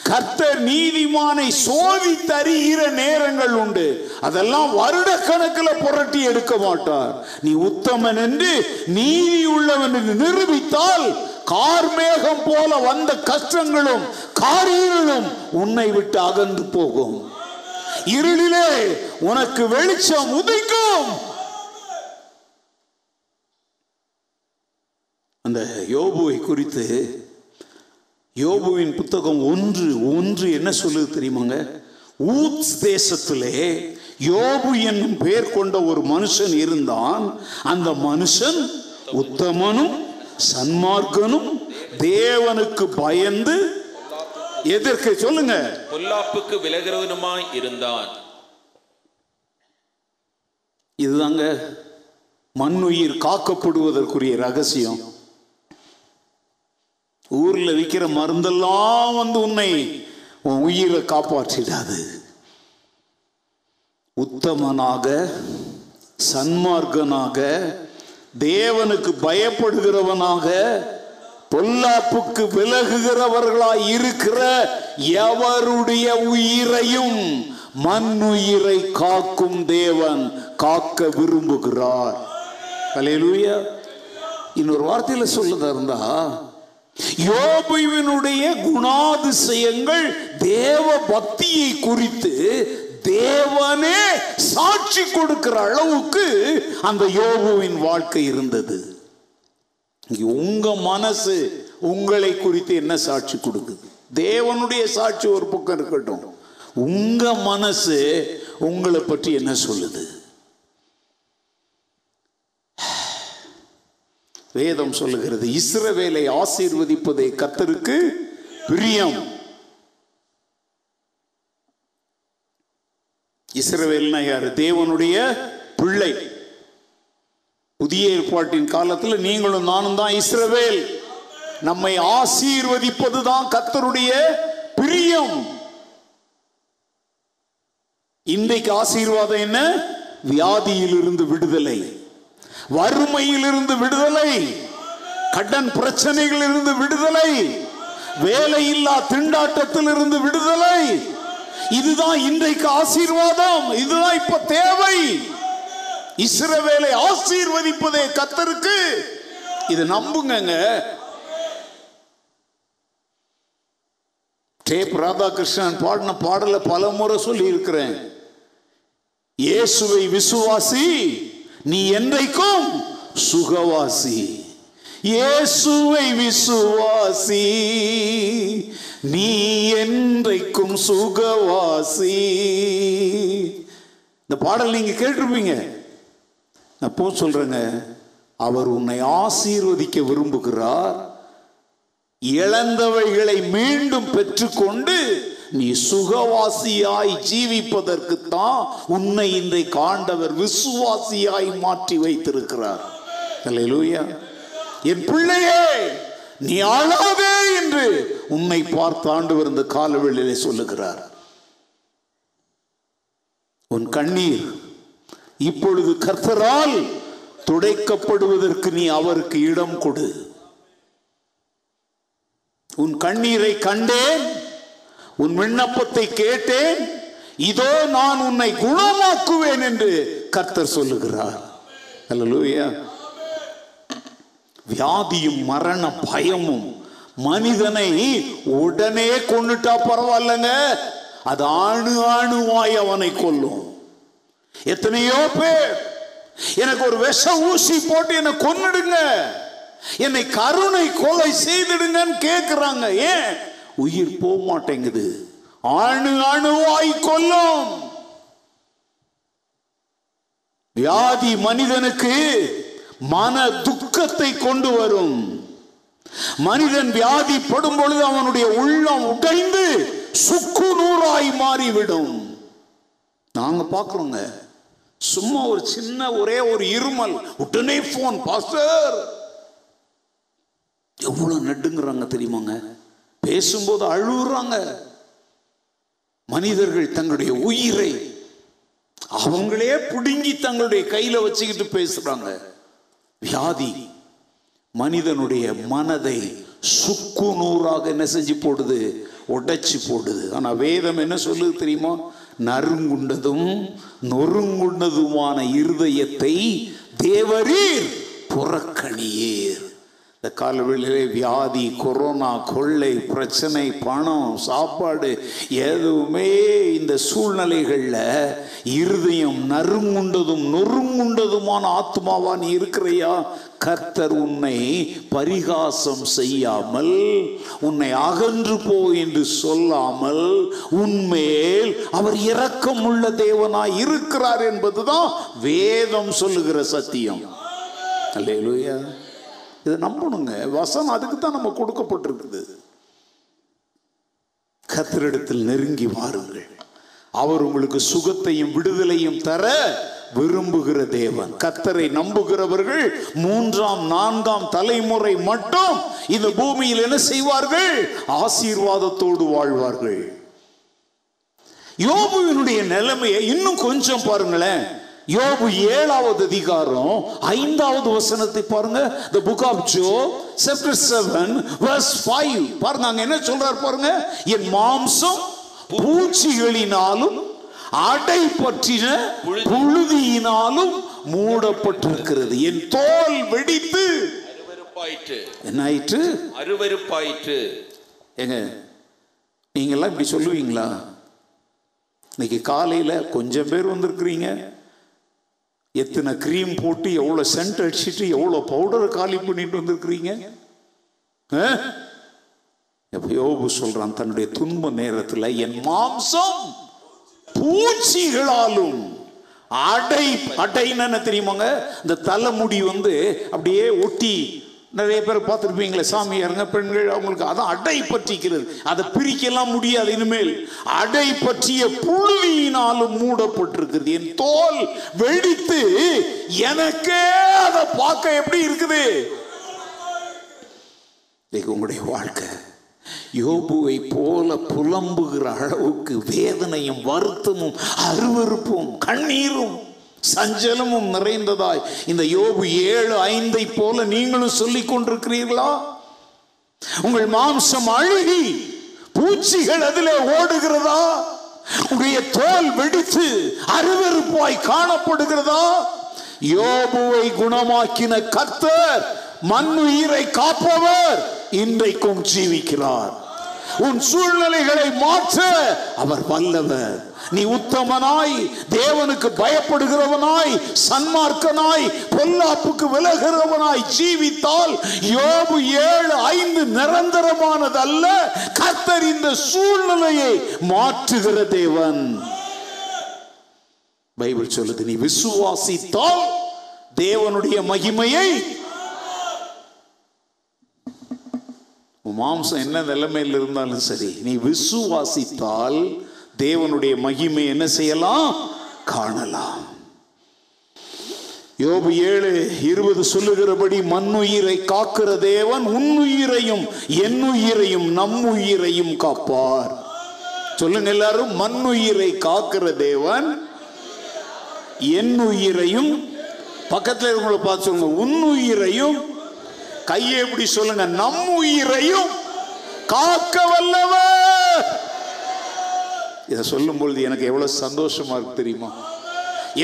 கர்த்தர் நீதிமானை சோதி தருகிற நேரங்கள் உண்டு. அதெல்லாம் வருட கணக்கில் புரட்டி எடுக்க மாட்டார். நீ உத்தமன் என்று நீதி உள்ளவன் என்று நிரூபித்தால் கார்மேகம் போல வந்த கஷ்டங்களும் காரியங்களும் உன்னை விட்டு அகன்று போகும். இருளிலே உனக்கு வெளிச்சம் உதிக்கும். அந்த யோபுவை குறித்து யோபுவின் புத்தகம் ஒன்று ஒன்று என்ன சொல்லுது தெரியுமாங்க? ஊத் தேசத்திலே யோபு என்னும் பெயர் கொண்ட ஒரு மனுஷன் இருந்தான். அந்த மனுஷன் உத்தமனும் சன்மார்க்கனும் தேவனுக்கு பயந்து எதற்கு சொல்லுங்க பொல்லாப்புக்கு விலகிறவனுமாய் இருந்தான். இதுதாங்க மண்ணுயிர் காக்கப்படுவதற்குரிய ரகசியம். ஊர்ல விற்கிற மருந்தெல்லாம் வந்து உன்னை உன் உயிரை காப்பாற்றிடாது. உத்தமனாக சன்மார்க்கனாக தேவனுக்கு பயப்படுகிறவனாக பொல்லாப்புக்கு விலகுகிறவர்களாய் இருக்கிற எவருடைய உயிரையும் மண்ணுயிரை காக்கும் தேவன் காக்க விரும்புகிறார். அல்லேலூயா. இன்னொரு வார்த்தையில சொல்லதா இருந்தா யோபுவினுடைய குணாதிசயங்கள் தேவ பக்தியை குறித்து தேவனே சாட்சி கொடுக்கிற அளவுக்கு அந்த யோபுவின் வாழ்க்கை இருந்தது. உங்க மனசு உங்களை குறித்து என்ன சாட்சி கொடுக்குது? தேவனுடைய சாட்சி ஒரு பக்கம் இருக்கட்டும், உங்க மனசு உங்களை பற்றி என்ன சொல்லுது? வேதம் சொல்லுகிறது, இஸ்ரவேலை ஆசீர்வதிப்பதை கர்த்தருக்கு பிரியம். இஸ்ரவேல்னா யாரு? தேவனுடைய பிள்ளை. புதிய ஏற்பாட்டின் காலத்தில் நீங்களும் நானும் தான் இஸ்ரவேல். நம்மை ஆசீர்வதிப்பது தான் கர்த்தருடைய பிரியம். இன்றைக்கு ஆசீர்வாதம் என்ன? வியாதியிலிருந்து விடுதலை, வறுமையிலிருந்து விடுதலை, கடன் பிரச்சனைகளிலிருந்து விடுதலை, வேலையில்லா திண்டாட்டத்திலிருந்து விடுதலை. இதுதான் இன்றைக்கு ஆசீர்வாதம். இதுதான் இப்ப தேவை. இஸ்ரவேலை ஆசீர்வதிப்பதே கர்த்தருக்கு. இது நம்புங்க. டேப் ராதாகிருஷ்ணன் பாடின பாடல பல முறை சொல்லி இருக்கிறேன். இயேசுவை விசுவாசி, நீ என்றைக்கும் சுகவாசி. இயேசுவை விசுவாசி, நீ என்றைக்கும் சுகவாசி. இந்த பாடல் நீங்க கேட்டிருப்பீங்க. நான் போ சொல்றேங்க, அவர் உன்னை ஆசீர்வதிக்க விரும்புகிறார். இழந்தவைகளை மீண்டும் பெற்றுக்கொண்டு நீ சுகவாசியாய் ஜீவிப்பதற்கு தான் உன்னை இன்றைக்கு ஆண்டவர் விசுவாசியாய் மாற்றி வைத்திருக்கிறார். அல்லேலூயா. என் பிள்ளையே, நீ அழாதே என்று உன்னை பார்த்து ஆண்டவர் இந்த காலவெளியிலே சொல்லுகிறார். உன் கண்ணீர் இப்பொழுது கர்த்தரால் துடைக்கப்படுவதற்கு நீ அவருக்கு இடம் கொடு. உன் கண்ணீரை கண்டேன், உன் விண்ணப்பத்தை கேட்டேன், இதோ நான் உன்னை குணமாக்குவேன் என்று கர்த்தர் சொல்லுகிறார். அல்லேலூயா. வியாதியும் மரண பயமும் மனிதனை உடனே கொன்னுட்டா பரவாயில்லங்க, அது அணு அணுவாய் அவனை கொல்லும். எத்தனையோ பேர் எனக்கு ஒரு விஷ ஊசி போட்டு என்னை கொன்னுடுங்க, என்னை கருணை கொலை செய்திடுங்கன்னு கேட்கிறாங்க. ஏன்? உயிர் போக மாட்டேங்குது, அணு அணுவாய் கொல்லும். வியாதி மனிதனுக்கு மன துக்கத்தை கொண்டு வரும். மனிதன் வியாதிப்படும் பொழுது அவனுடைய உள்ளம் உடைந்து சுக்கு நூறாய் மாறிவிடும். நாங்க பார்க்கிறோங்க, சும்மா ஒரு சின்ன ஒரே ஒரு இருமல் உடனே போன் பாஸ்டர் எவ்வளவு நடுங்குறாங்க தெரியுமாங்க? பேசும்போது அழுகுறாங்க. மனிதர்கள் தங்களுடைய உயிரை அவங்களே பிடுங்கி தங்களுடைய கையில வச்சுக்கிட்டு பேசுறாங்க. வியாதி மனிதனுடைய மனதை சுக்கு நூறாக என்ன செஞ்சு போடுது? உடைச்சி போடுது. ஆனால் வேதம் என்ன சொல்லுது தெரியுமா? நறுங்குண்டதும் நொறுங்குண்டதுமான இருதயத்தை தேவரீர் புறக்கணியீர். இந்த காலவெளியிலே வியாதி, கொரோனா, கொள்ளை, பிரச்சனை, பணம், சாப்பாடு எதுவுமே இந்த சூழ்நிலைகளில் இருதயம் நறுங்குண்டதும் நொறுங்குண்டதுமான ஆத்மாவா நீ இருக்கிறையா? கர்த்தர் உன்னை பரிகாசம் செய்யாமல், உன்னை அகன்று போ என்று சொல்லாமல், உன்மேல் அவர் இரக்கம் உள்ள தேவனாய் இருக்கிறார் என்பதுதான் வேதம் சொல்லுகிற சத்தியம். அல்லேலூயா. இதை நம்பணுங்க. வசனம் அதுக்கு தான் நம்ம கொடுக்கப்பட்டிருக்குது. கர்த்தரிடத்தில் நெருங்கி வாருங்கள், அவர் உங்களுக்கு சுகத்தையும் விடுதலையும் தர விரும்புகிற தேவன். கர்த்தரை நம்புகிறவர்கள் மூன்றாம் நான்காம் தலைமுறை மட்டும் இந்த பூமியில் என்ன செய்வார்கள்? ஆசீர்வாதத்தோடு வாழ்வார்கள். யோபுவினுடைய நிலைமையை இன்னும் கொஞ்சம் பாருங்களேன். யோபு ஏழாவது அதிகாரம் ஐந்தாவது வசனத்தை பாருங்க. The book of Job, chapter seven, verse five. பாருங்க அங்க என்ன சொல்றார் பாருங்க. என் மாம்சம் பூச்சிகளினாலும் அடை பற்றின புழுதியினாலும் மூடப்பட்டிருக்கிறது. என் தோல் வெடித்து அருவருப்பாயிற்று. என்ன ஆயிற்று? அருவருப்பாயிற்று. ஏங்க, நீங்க எல்லாம் இப்படி சொல்லுவீங்களா? இன்னைக்கு காலையில கொஞ்சம் பேர் வந்திருக்கிறீங்க. எத்தனை கிரீம் போட்டு, எவ்வளோ சென்ட் அடிச்சுட்டு, எவ்வளோ பவுடரை காலி பண்ணிட்டு வந்திருக்கிறீங்க. யோபு சொல்றான், தன்னுடைய துன்ப நேரத்தில் என் மாம்சம் பூச்சிகளாலும் அடை அடைன்னு தெரியுமாங்க, இந்த தலைமுடி வந்து அப்படியே ஒட்டி நிறைய பேர் பார்த்துருப்பீங்களே சாமியாருங்க, பெண்கள், அவங்களுக்கு அதான் அடை பற்றிக்கிறது. அதை பிரிக்கலாம் முடியாது. இனிமேல் அடை பற்றிய புழுதியினாலும் மூடப்பட்டிருக்கிறது. என் தோல் வெடித்து எனக்கே அதை பார்க்க எப்படி இருக்குது? உங்களுடைய வாழ்க்கை யோபுவை போல புலம்புகிற அளவுக்கு வேதனையும் வருத்தமும் அருவருப்பும் கண்ணீரும் சஞ்சலமும் நிறைந்ததாய் இந்த யோபு ஏழு ஐந்தை போல நீங்களும் சொல்லிக் கொண்டிருக்கிறீர்களா? உங்கள் மாம்சம் அழுகி பூச்சிகள் அதிலே ஓடுகிறதா? உங்களுடைய தோல் வெடித்து அருவருப்பாய் காணப்படுகிறதா? யோபுவை குணமாக்கின கர்த்தர், மண்ணுயிரை காப்பவர், இன்றைக்கும் ஜீவிக்கிறார். உன் சூழ்நிலைகளை மாற்ற அவர் வல்லவர். நீ உத்தமனாய், தேவனுக்கு பயப்படுகிறவனாய், சன்மார்க்கனாய், பொல்லாப்புக்கு விலகிறவனாய் ஜீவித்தால் யோபு ஏழு ஐந்து நிரந்தரமானது அல்ல. கர்த்தர் இந்த சூழ்நிலையை மாற்றுகிற தேவன். பைபிள் சொல்லுது, நீ விசுவாசித்தால் தேவனுடைய மகிமையை. மாம்சம் என்ன நிலைமையில் இருந்தாலும் சரி, நீ விசுவாசித்தால் தேவனுடைய மகிமை என்ன செய்யலாம்? காணலாம். யோபு ஏழு இருபது சொல்லுகிறபடி மண்ணுயிரை காக்கிற தேவன் உன்னுயிரையும் என்னுயிரையும் நம்முயிரையும் காப்பார். சொல்லுங்க எல்லாரும், மண்ணுயிரை காக்கிற தேவன் என்னுயிரையும், பக்கத்தில் இருக்கிறவங்களை பார்த்து சொல்லுங்க, உன்னுயிரையும், கையை எப்படி சொல்லுங்க, நம் உயிரையும் காக்க வல்லவர். இதை சொல்லும் பொழுது எனக்கு எவ்வளவு சந்தோஷமா இருக்கு தெரியுமா?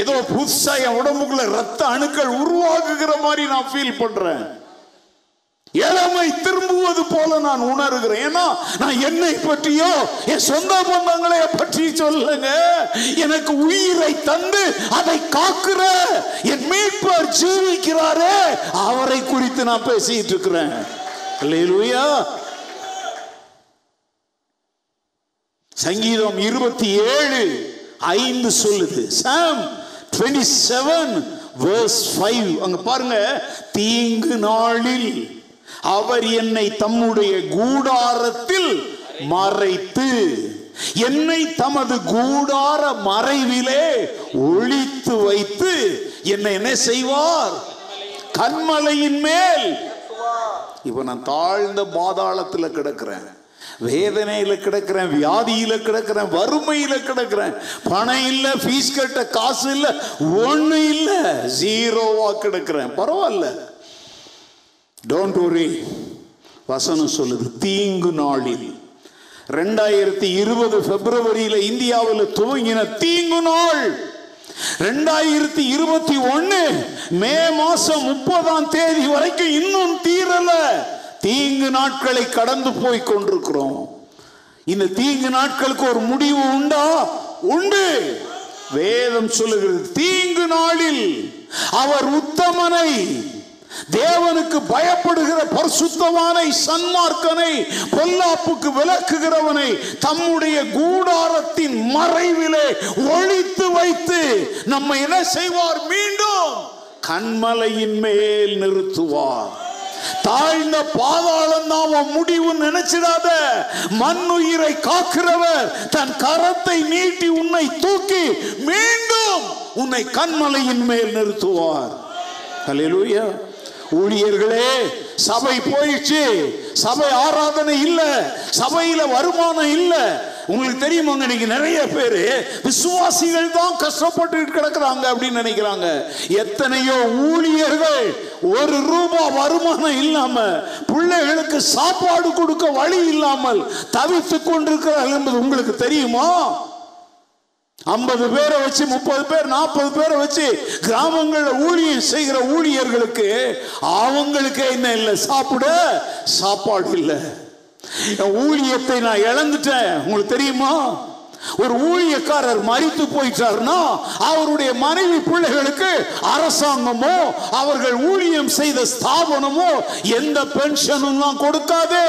ஏதோ புதுசா என் உடம்புக்குள்ள ரத்த அணுக்கள் உருவாக்குகிற மாதிரி நான் ஃபீல் பண்றேன். இளமை திரும்புவது போல நான் உணர்கிறேன். ஏன்னா நான் என்னை பற்றியோ என் சொந்த பந்தங்களை பற்றி சொல்லுங்க, எனக்கு உயிரை தந்து அதை காக்குற என் மீட்பர் ஜீவிக்கிறாரே, அவரை குறித்து நான் பேசிட்டு இருக்கிறேன். அல்லேலூயா. சங்கீதம் இருபத்தி ஏழு ஐந்து சொல்லுது. Psalm twenty seven verse five. அங்க பாருங்க, தீங்கு நாளில் அவர் என்னை தம்முடைய கூடாரத்தில் மறைத்து என்னை தமது கூடார மறைவிலே ஒளித்து வைத்து என்னை என்ன செய்வார்? கன்மலையின் மேல். இப்ப நான் தாழ்ந்த பாதாளத்துல கிடக்கிறேன், வேதனையில கிடக்கிறேன், வியாதியில கிடக்கிறேன், வறுமையில கிடக்கிறேன், பணம் இல்ல, ஃபீஸ் கட்ட காசு இல்ல, ஒண்ணு இல்ல, ஜீரோவா கிடக்கிறேன். பரவாயில்ல, டோன்ட் வரி. வசனம் சொல்லுது, தீங்கு நாளில் ரெண்டாயிரத்தி இருபது பிப்ரவரியில இந்தியாவில் துவங்கின தீங்கு நாள் ரெண்டாயிரத்தி இருபத்தி ஒன்னு மே மாசம் முப்பதாம் தேதி வரைக்கும் இன்னும் தீரல. தீங்கு நாட்களை கடந்து போய் கொண்டிருக்கிறோம். இந்த தீங்கு நாட்களுக்கு ஒரு முடிவு உண்டா? உண்டு. வேதம் சொல்லுகிறது, தீங்கு நாளில் அவர் உத்தமனை, தேவனுக்கு பயப்படுகிற பரிசுத்தவானை, சன்மார்க்கனை, பொல்லாப்புக்கு விலக்குகிறவனை தம்முடைய கூடாரத்தின் மறைவிலே ஒளித்து வைத்து நம்மை என்ன செய்வார்? மீண்டும் கண்மலையின் மேல் நிறுத்துவார். தாழ்ந்த பாதாளம் தான் முடிவு நினைச்சிடாத. மண்ணுயிரை காக்கிறவர் தன் கரத்தை நீட்டி உன்னை தூக்கி மீண்டும் உன்னை கண்மலையின் மேல் நிறுத்துவார். ஹல்லேலூயா. ஊழியர்களே, சபை போயிடுச்சு, சபை ஆராதனை இல்ல, சபையில வருமானம் இல்ல. உங்களுக்கு தெரியுமாங்க, நீங்க நிறைய பேரு விசுவாசிகள் தான் கஷ்டப்பட்டு கிடக்குறாங்க அப்படின்னு நினைக்கிறாங்க. எத்தனையோ ஊழியர்கள் ஒரு ரூபாய் வருமானம் இல்லாம, பிள்ளைகளுக்கு சாப்பாடு கொடுக்க வழி இல்லாமல் தவித்து கொண்டிருக்கிறார்கள் என்பது உங்களுக்கு தெரியுமா? ஐம்பது பேரை வச்சு, முப்பது பேர், நாற்பது பேரை வச்சு கிராமங்களில் ஊழியம் செய்கிற ஊழியர்களுக்கு அவங்களுக்கே என்ன இல்லை? சாப்பிட சாப்பாடு இல்லை. ஊழியத்தை நான் இழந்துட்டேன். உங்களுக்கு தெரியுமா, ஒரு ஊழியக்காரர் மரித்து போயிட்டார்னா அவருடைய மனைவி பிள்ளைகளுக்கு அரசாங்கமோ அவர்கள் ஊழியம் செய்த ஸ்தாபனமோ எந்த பென்ஷனும் கொடுக்காது.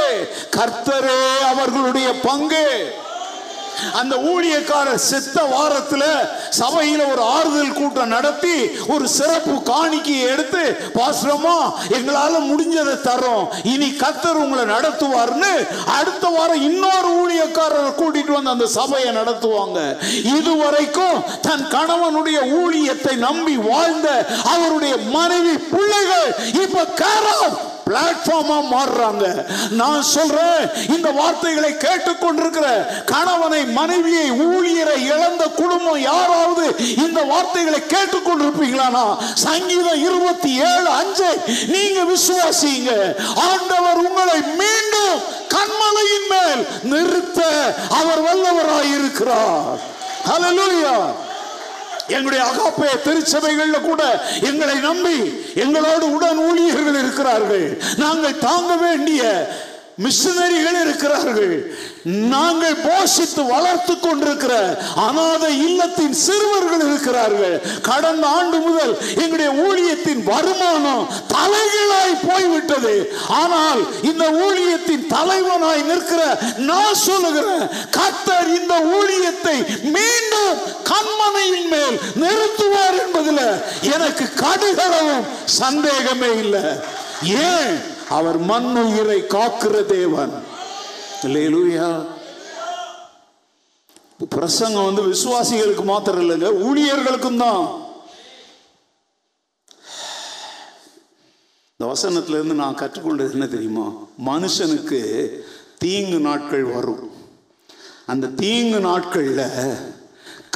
கர்த்தரே அவர்களுடைய பங்கு. அந்த ஊழியக்காரர் செத்த வாரத்தில் சபையில் ஒரு ஆறுதல் கூட்டம் நடத்தி ஒரு சிறப்பு காணிக்கையை எடுத்து, பாஸ்ரமா எங்களால முடிஞ்சதை தரோம், இனி கர்த்தர் உங்களை நடத்துவார்னு அடுத்த வாரம் இன்னொரு ஊழியக்காரரை கூட்டிட்டு வந்து அந்த சபையை நடத்துவாங்க. இதுவரைக்கும் தன் கணவனுடைய ஊழியத்தை நம்பி வாழ்ந்த அவருடைய மனைவி பிள்ளைகள் இப்ப கேரம் பிளாட்ஃபார்மா மாறுறாங்க. நான் சொல்றேன், இந்த வார்த்தைகளை கேட்டுக்கொண்டிருக்கிற கணவனை, மனைவியை, ஊழியரை இழந்த குடும்பம் யாராவது இந்த வார்த்தைகளை கேட்டுக்கொண்டிருப்பீங்களா? சங்கீதம் இருபத்தி ஏழு அஞ்சு நீங்க விசுவாசிங்க. ஆண்டவர் உங்களை மீண்டும் கண்மலையின் மேல் நிறுத்த அவர் வல்லவராயிருக்கிறார். ஹல்லேலூயா. எங்களுடைய அகாப்பே திருச்சபைகள்ல கூட எங்களை நம்பி எங்களோடு உடன் ஊழியர்கள் இருக்கிறார்கள். நாங்கள் தாங்க வேண்டிய மிஷனரிகள் இருக்கிறார்கள். நாங்கள் போஷித்து வளர்த்து கொண்டிருக்கிற அநாதை இல்லத்தின் சிறுவர்கள் இருக்கிறார்கள். கடந்த ஆண்டு முதல் எங்களுடைய ஊழியத்தின் வருமானம் தலைகளாய் போய்விட்டது. ஆனால் இந்த ஊழியத்தின் தலைவனாய் நிற்கிற நான் சொல்லுகிறேன், கர்த்தர் இந்த ஊழியத்தை மீண்டும் கண்மனையின் மேல் நிறுத்துவார் என்பதில் எனக்கு கடுகளவும் சந்தேகமே இல்லை. ஏன்? அவர் மண்ணுயிரை காக்கிற தேவன். அல்லேலூயா. பிரசங்கம் வந்து விசுவாசிகளுக்கு மாத்திரம் இல்லைங்க, ஊழியர்களுக்கும் தான். இந்த வசனத்துல இருந்து நான் கற்றுக்கொண்டது என்ன தெரியுமா? மனுஷனுக்கு தீங்கு நாட்கள் வரும். அந்த தீங்கு நாட்கள்ல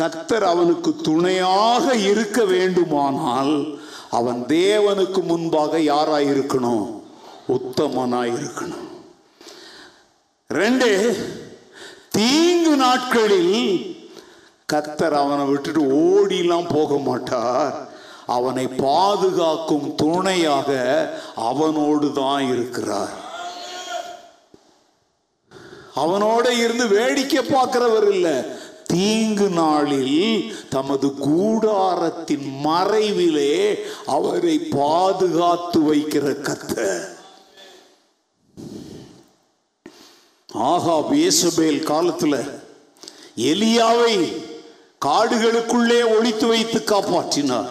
கர்த்தர் அவனுக்கு துணையாக இருக்க வேண்டுமானால் அவன் தேவனுக்கு முன்பாக யாராயிருக்கணும்? உத்தமனாயிருக்கணும். ரெண்டு, தீங்கு நாட்களில் கர்த்தர் அவனை விட்டுட்டு ஓடிலாம் போக மாட்டார். அவனை பாதுகாக்கும் துணையாக அவனோடு தான் இருக்கிறார். அவனோட இருந்து வேடிக்கை பார்க்கிறவர் இல்லை. தீங்கு நாளில் தமது கூடாரத்தின் மறைவிலே அவரை பாதுகாத்து வைக்கிற கர்த்தர். ஆகாப் யேசபேல் காலத்தில் எலியாவை காடுகளுக்குள்ளே ஒளித்து வைத்து காப்பாற்றினார்.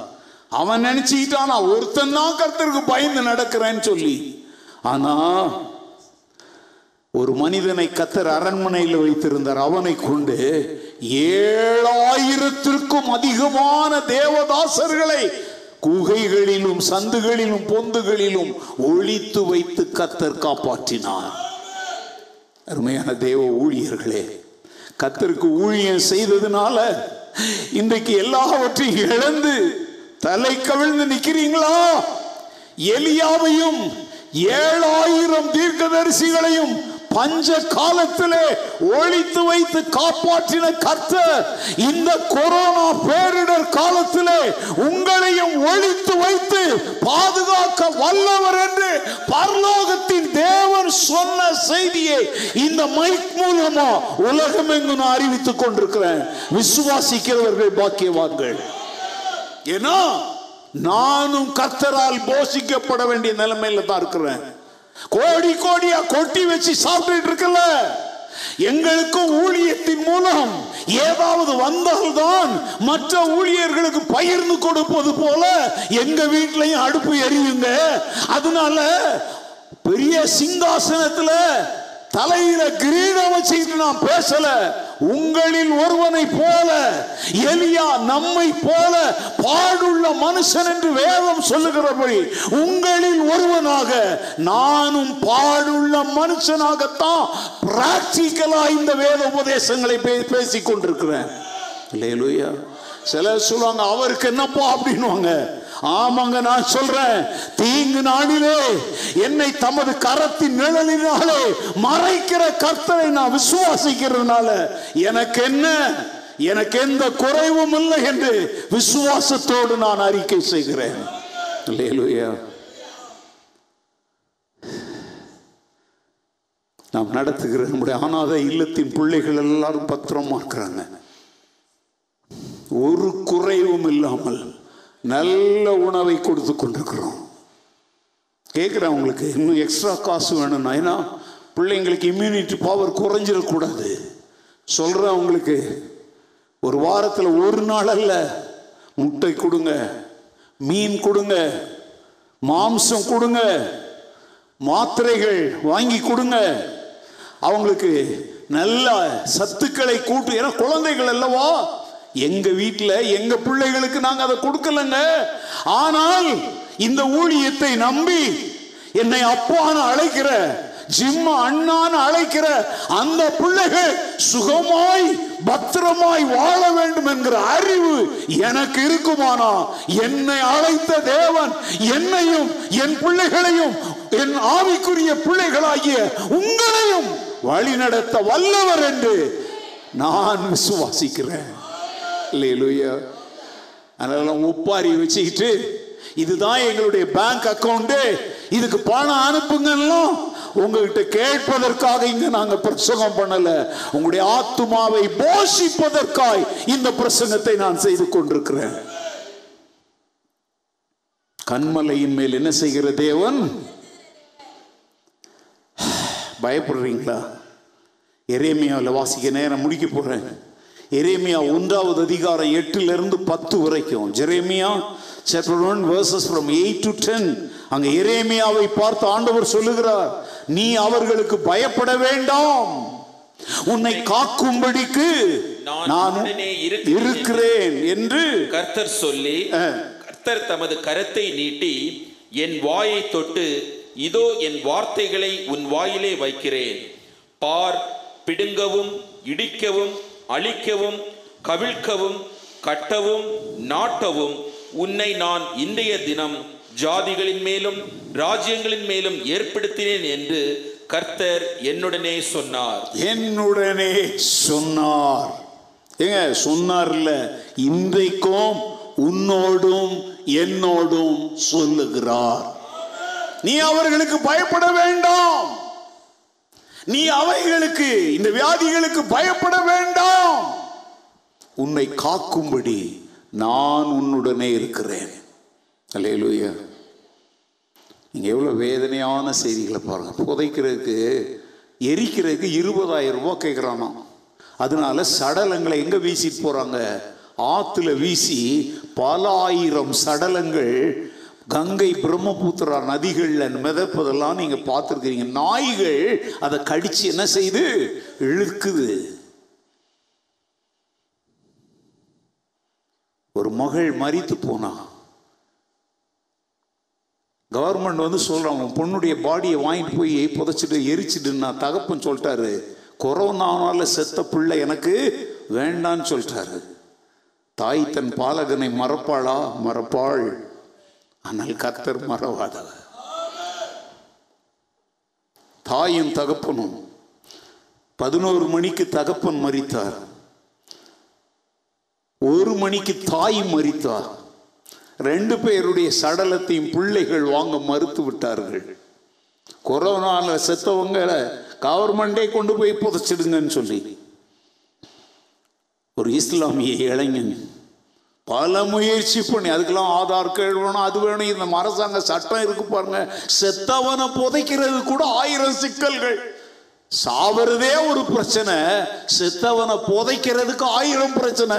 அவன் நினைச்சுக்கிட்டான், நான் ஒருத்தன் தான் கர்த்தருக்கு பயந்து நடக்கிறேன்னு சொல்லி. ஆனா ஒரு மனிதனை கர்த்தர் அரண்மனையில் வைத்திருந்தார். அவனை கொண்டு ஏழாயிரத்திற்கும் அதிகமான தேவதாசர்களை குகைகளிலும் சந்துகளிலும் பொந்துகளிலும் ஒளித்து வைத்து கர்த்தர் காப்பாற்றினார். அருமையான தேவ ஊழியர்களே, கர்த்தருக்கு ஊழியம் செய்ததுனால இன்றைக்கு எல்லாவற்றையும் இழந்து தலை கவிழ்ந்து நிக்கிறீங்களா? எலியாவையும் ஏழாயிரம் தீர்க்கதரிசிகளையும் பஞ்ச காலத்திலே ஒழித்து வைத்து காப்பாற்றின கர்த்தர் இந்த கொரோனா பேரிடர் காலத்திலே உங்களையும் ஒழித்து வைத்து பாதுகாக்க வல்லவர் என்று பரலோகத்தின் தேவன் சொன்ன செய்தியை இந்த மைக் மூலமா உலகம் எங்கு நான் அறிவித்துக் கொண்டிருக்கிறேன். விசுவாசிக்கிறவர்கள் பாக்கியவான்கள். ஏன்னா நானும் கர்த்தரால் போஷிக்கப்பட வேண்டிய நிலைமையில தான் இருக்கிறேன். கோடி கோடியா கொட்டி வச்சு சாப்பிட்டு இருக்கல, எங்களுக்கும் ஊழியத்தின் மூலம் ஏதாவது வந்தால்தான் மற்ற ஊழியர்களுக்கு பகிர்ந்து கொடுப்பது போல எங்க வீட்டிலையும் அடுப்பு எரியுங்க. அதனால பெரிய சிங்காசனத்துல தலையில கிரீடம் வச்சுக்கிட்டு நான் பேசல. உங்களில் ஒருவனை போல எலியா நம்மை போல பாடுள்ள மனுஷன் என்று வேதம் சொல்லுகிறபடி உங்களில் ஒருவனாக நானும் பாடுள்ள மனுஷனாகத்தான் பிராக்டிக்கலா இந்த வேத உபதேசங்களை பேசிக் கொண்டிருக்கிறேன். அல்லேலூயா. சிலர் சொல்லுவாங்க அவருக்கு என்னப்பா அப்படின்வாங்க. ஆமாங்க, நான் சொல்றேன், தீங்கு நாளிலே என்னை தமது கரத்தின் நிழலினாலே மறைக்கிற கர்த்தரை நான் விசுவாசிக்கிறதுனால எனக்கு என்ன, எனக்கு எந்த குறைவும் இல்லை என்று விசுவாசத்தோடு நான் அறிக்கை செய்கிறேன். அல்லேலூயா. நாம் நடத்துகிற நம்முடைய அனாதை இல்லத்தின் பிள்ளைகள் எல்லாரும் பத்திரமா இருக்கிறாங்க, ஒரு குறைவும் இல்லாமல் நல்ல உணவை கொடுத்து கொண்டிருக்கிறோம். கேட்குறேன், உங்களுக்கு இன்னும் எக்ஸ்ட்ரா காசு வேணும்னா, ஏன்னா பிள்ளைங்களுக்கு இம்யூனிட்டி பவர் குறைஞ்சிடக்கூடாது. சொல்கிறேன், அவங்களுக்கு ஒரு வாரத்தில் ஒரு நாள் அல்ல, முட்டை கொடுங்க, மீன் கொடுங்க, மாம்சம் கொடுங்க, மாத்திரைகள் வாங்கி கொடுங்க, அவங்களுக்கு நல்ல சத்துக்களை கூட்டு. ஏன்னா குழந்தைகள் அல்லவா, எங்க வீட்டில் எங்க பிள்ளைகளுக்கு நாங்கள் அதை கொடுக்கலங்க. ஆனால் இந்த ஊழியத்தை நம்பி என்னை அப்பான்னு அழைக்கிற, ஜிம்மா அண்ணான்னு அழைக்கிற அந்த பிள்ளைகள் சுகமாய் பத்திரமாய் வாழ வேண்டும் என்கிற அறிவு எனக்கு இருக்குமானா, என்னை அழைத்த தேவன் என்னையும் என் பிள்ளைகளையும் என் ஆவிக்குரிய பிள்ளைகளாகிய உங்களையும் வழிநடத்த வல்லவர் என்று நான் விசுவாசிக்கிறேன். அதனால ஒப்பாரி வச்சுக்கிட்டு இதுதான் எங்களுடைய பேங்க் அக்கவுண்ட், இதுக்கு பணம் அனுப்புங்கன்னு உங்ககிட்ட கேட்பதற்காக இங்க நாங்க பிரசங்கம் பண்ணல, உங்களுடைய ஆத்துமாவை போஷிப்பதற்காய் இந்த பிரசங்கத்தை நான் செய்து கொண்டிருக்கிறேன். கண்மலையின் மேல் என்ன செய்கிற தேவன்? பயப்படுறீங்களா? எரேமியாவில் வாசிக்க நேரம் முடிக்க போறேன். எரேமியா ஒன்றாவது அதிகாரம் எட்டிலிருந்து பத்து வரைக்கும், Jeremiah chapter one verses from eight to ten, அங்கே எரேமியாவை பார்த்து ஆண்டவர் சொல்லுகிறார், நீ அவர்களுக்கு பயப்பட வேண்டாம், உன்னை காக்கும்படிக்கு நான் இருக்கிறேன் என்று கர்த்தர் சொல்லி, கர்த்தர் தமது கரத்தை நீட்டி என் வாயை தொட்டு, இதோ என் வார்த்தைகளை உன் வாயிலே வைக்கிறேன், பார், பிடுங்கவும் இடிக்கவும் அழிக்கவும் கவிழ்க்கவும் கட்டவும் நாட்டவும் உன்னை நான் இன்றைய தினம் ஜாதிகளின் மேலும் ராஜ்யங்களின் மேலும் ஏற்படுத்தினேன் என்று கர்த்தர் என்னுடனே சொன்னார். என்னுடனே சொன்னார். ஏங்க சொன்னார் இல்ல, இன்றைக்கும் உன்னோடும் என்னோடும் சொல்லுகிறார். நீ அவர்களுக்கு பயப்பட வேண்டாம், நீ அவைகளுக்கு இந்த வியாதிகளுக்கு பயப்பட வேண்டாம், உன்னை காக்கும்படி நான் உன்னுடனே இருக்கிறேன். அல்லேலூயா. நீங்கள் எவ்வளோ வேதனையான செய்திகளை பாருங்கள். புதைக்கிறதுக்கு எரிக்கிறதுக்கு இருபதாயிரம் ரூபா கேட்குறானா, அதனால சடலங்களை எங்கே வீசிட்டு போகிறாங்க? ஆற்றுல வீசி பல ஆயிரம் சடலங்கள் கங்கை பிரம்மபுத்திரா நதிகளில் மிதப்பதெல்லாம் நீங்கள் பார்த்துருக்கிறீங்க. நாய்கள் அதை கடிச்சு என்ன செய்து இழுக்குது. ஒரு மகள் மறித்து போனா, கவர்மெண்ட் வந்து சொல்றாங்க பொண்ணுடைய பாடியை வாங்கிட்டு போய் புதைச்சிட்டு எரிச்சிட்டுன்னா, தகப்பன் சொல்லிட்டாரு, கொரோனாவால செத்த பிள்ளை எனக்கு வேண்டான்னு சொல்லிட்டாரு. தாய் தன் பாலகனை மறப்பாளா? மறப்பாள். ஆனால் கர்த்தர் மறவாதவர். தாயும் தகப்பனும் பதினோரு மணிக்கு தகப்பன் மரித்தார், ஒரு மணிக்கு தாய் மரித்தார். ரெண்டு பேருடைய சடலத்தையும் பிள்ளைகள் வாங்க மறுத்து விட்டார்கள். கொரோனால செத்தவங்களை கவர்மெண்டே கொண்டு போய் புதைச்சிடுங்கன்னு சொல்லி ஒரு இஸ்லாமிய இளைஞன் பல முயற்சி பண்ணி, அதுக்கெல்லாம் ஆதார் கார்டு வேணும், அது வேணும், இந்த அரசாங்க சட்டம் இருக்கு பாருங்க, செத்தவனை புதைக்கிறது கூட ஆயிரம் சிக்கல்கள். சாவறதே ஒரு பிரச்சனை, செத்தவனை புதைக்கிறதுக்கு ஆயிரம் பிரச்சனை.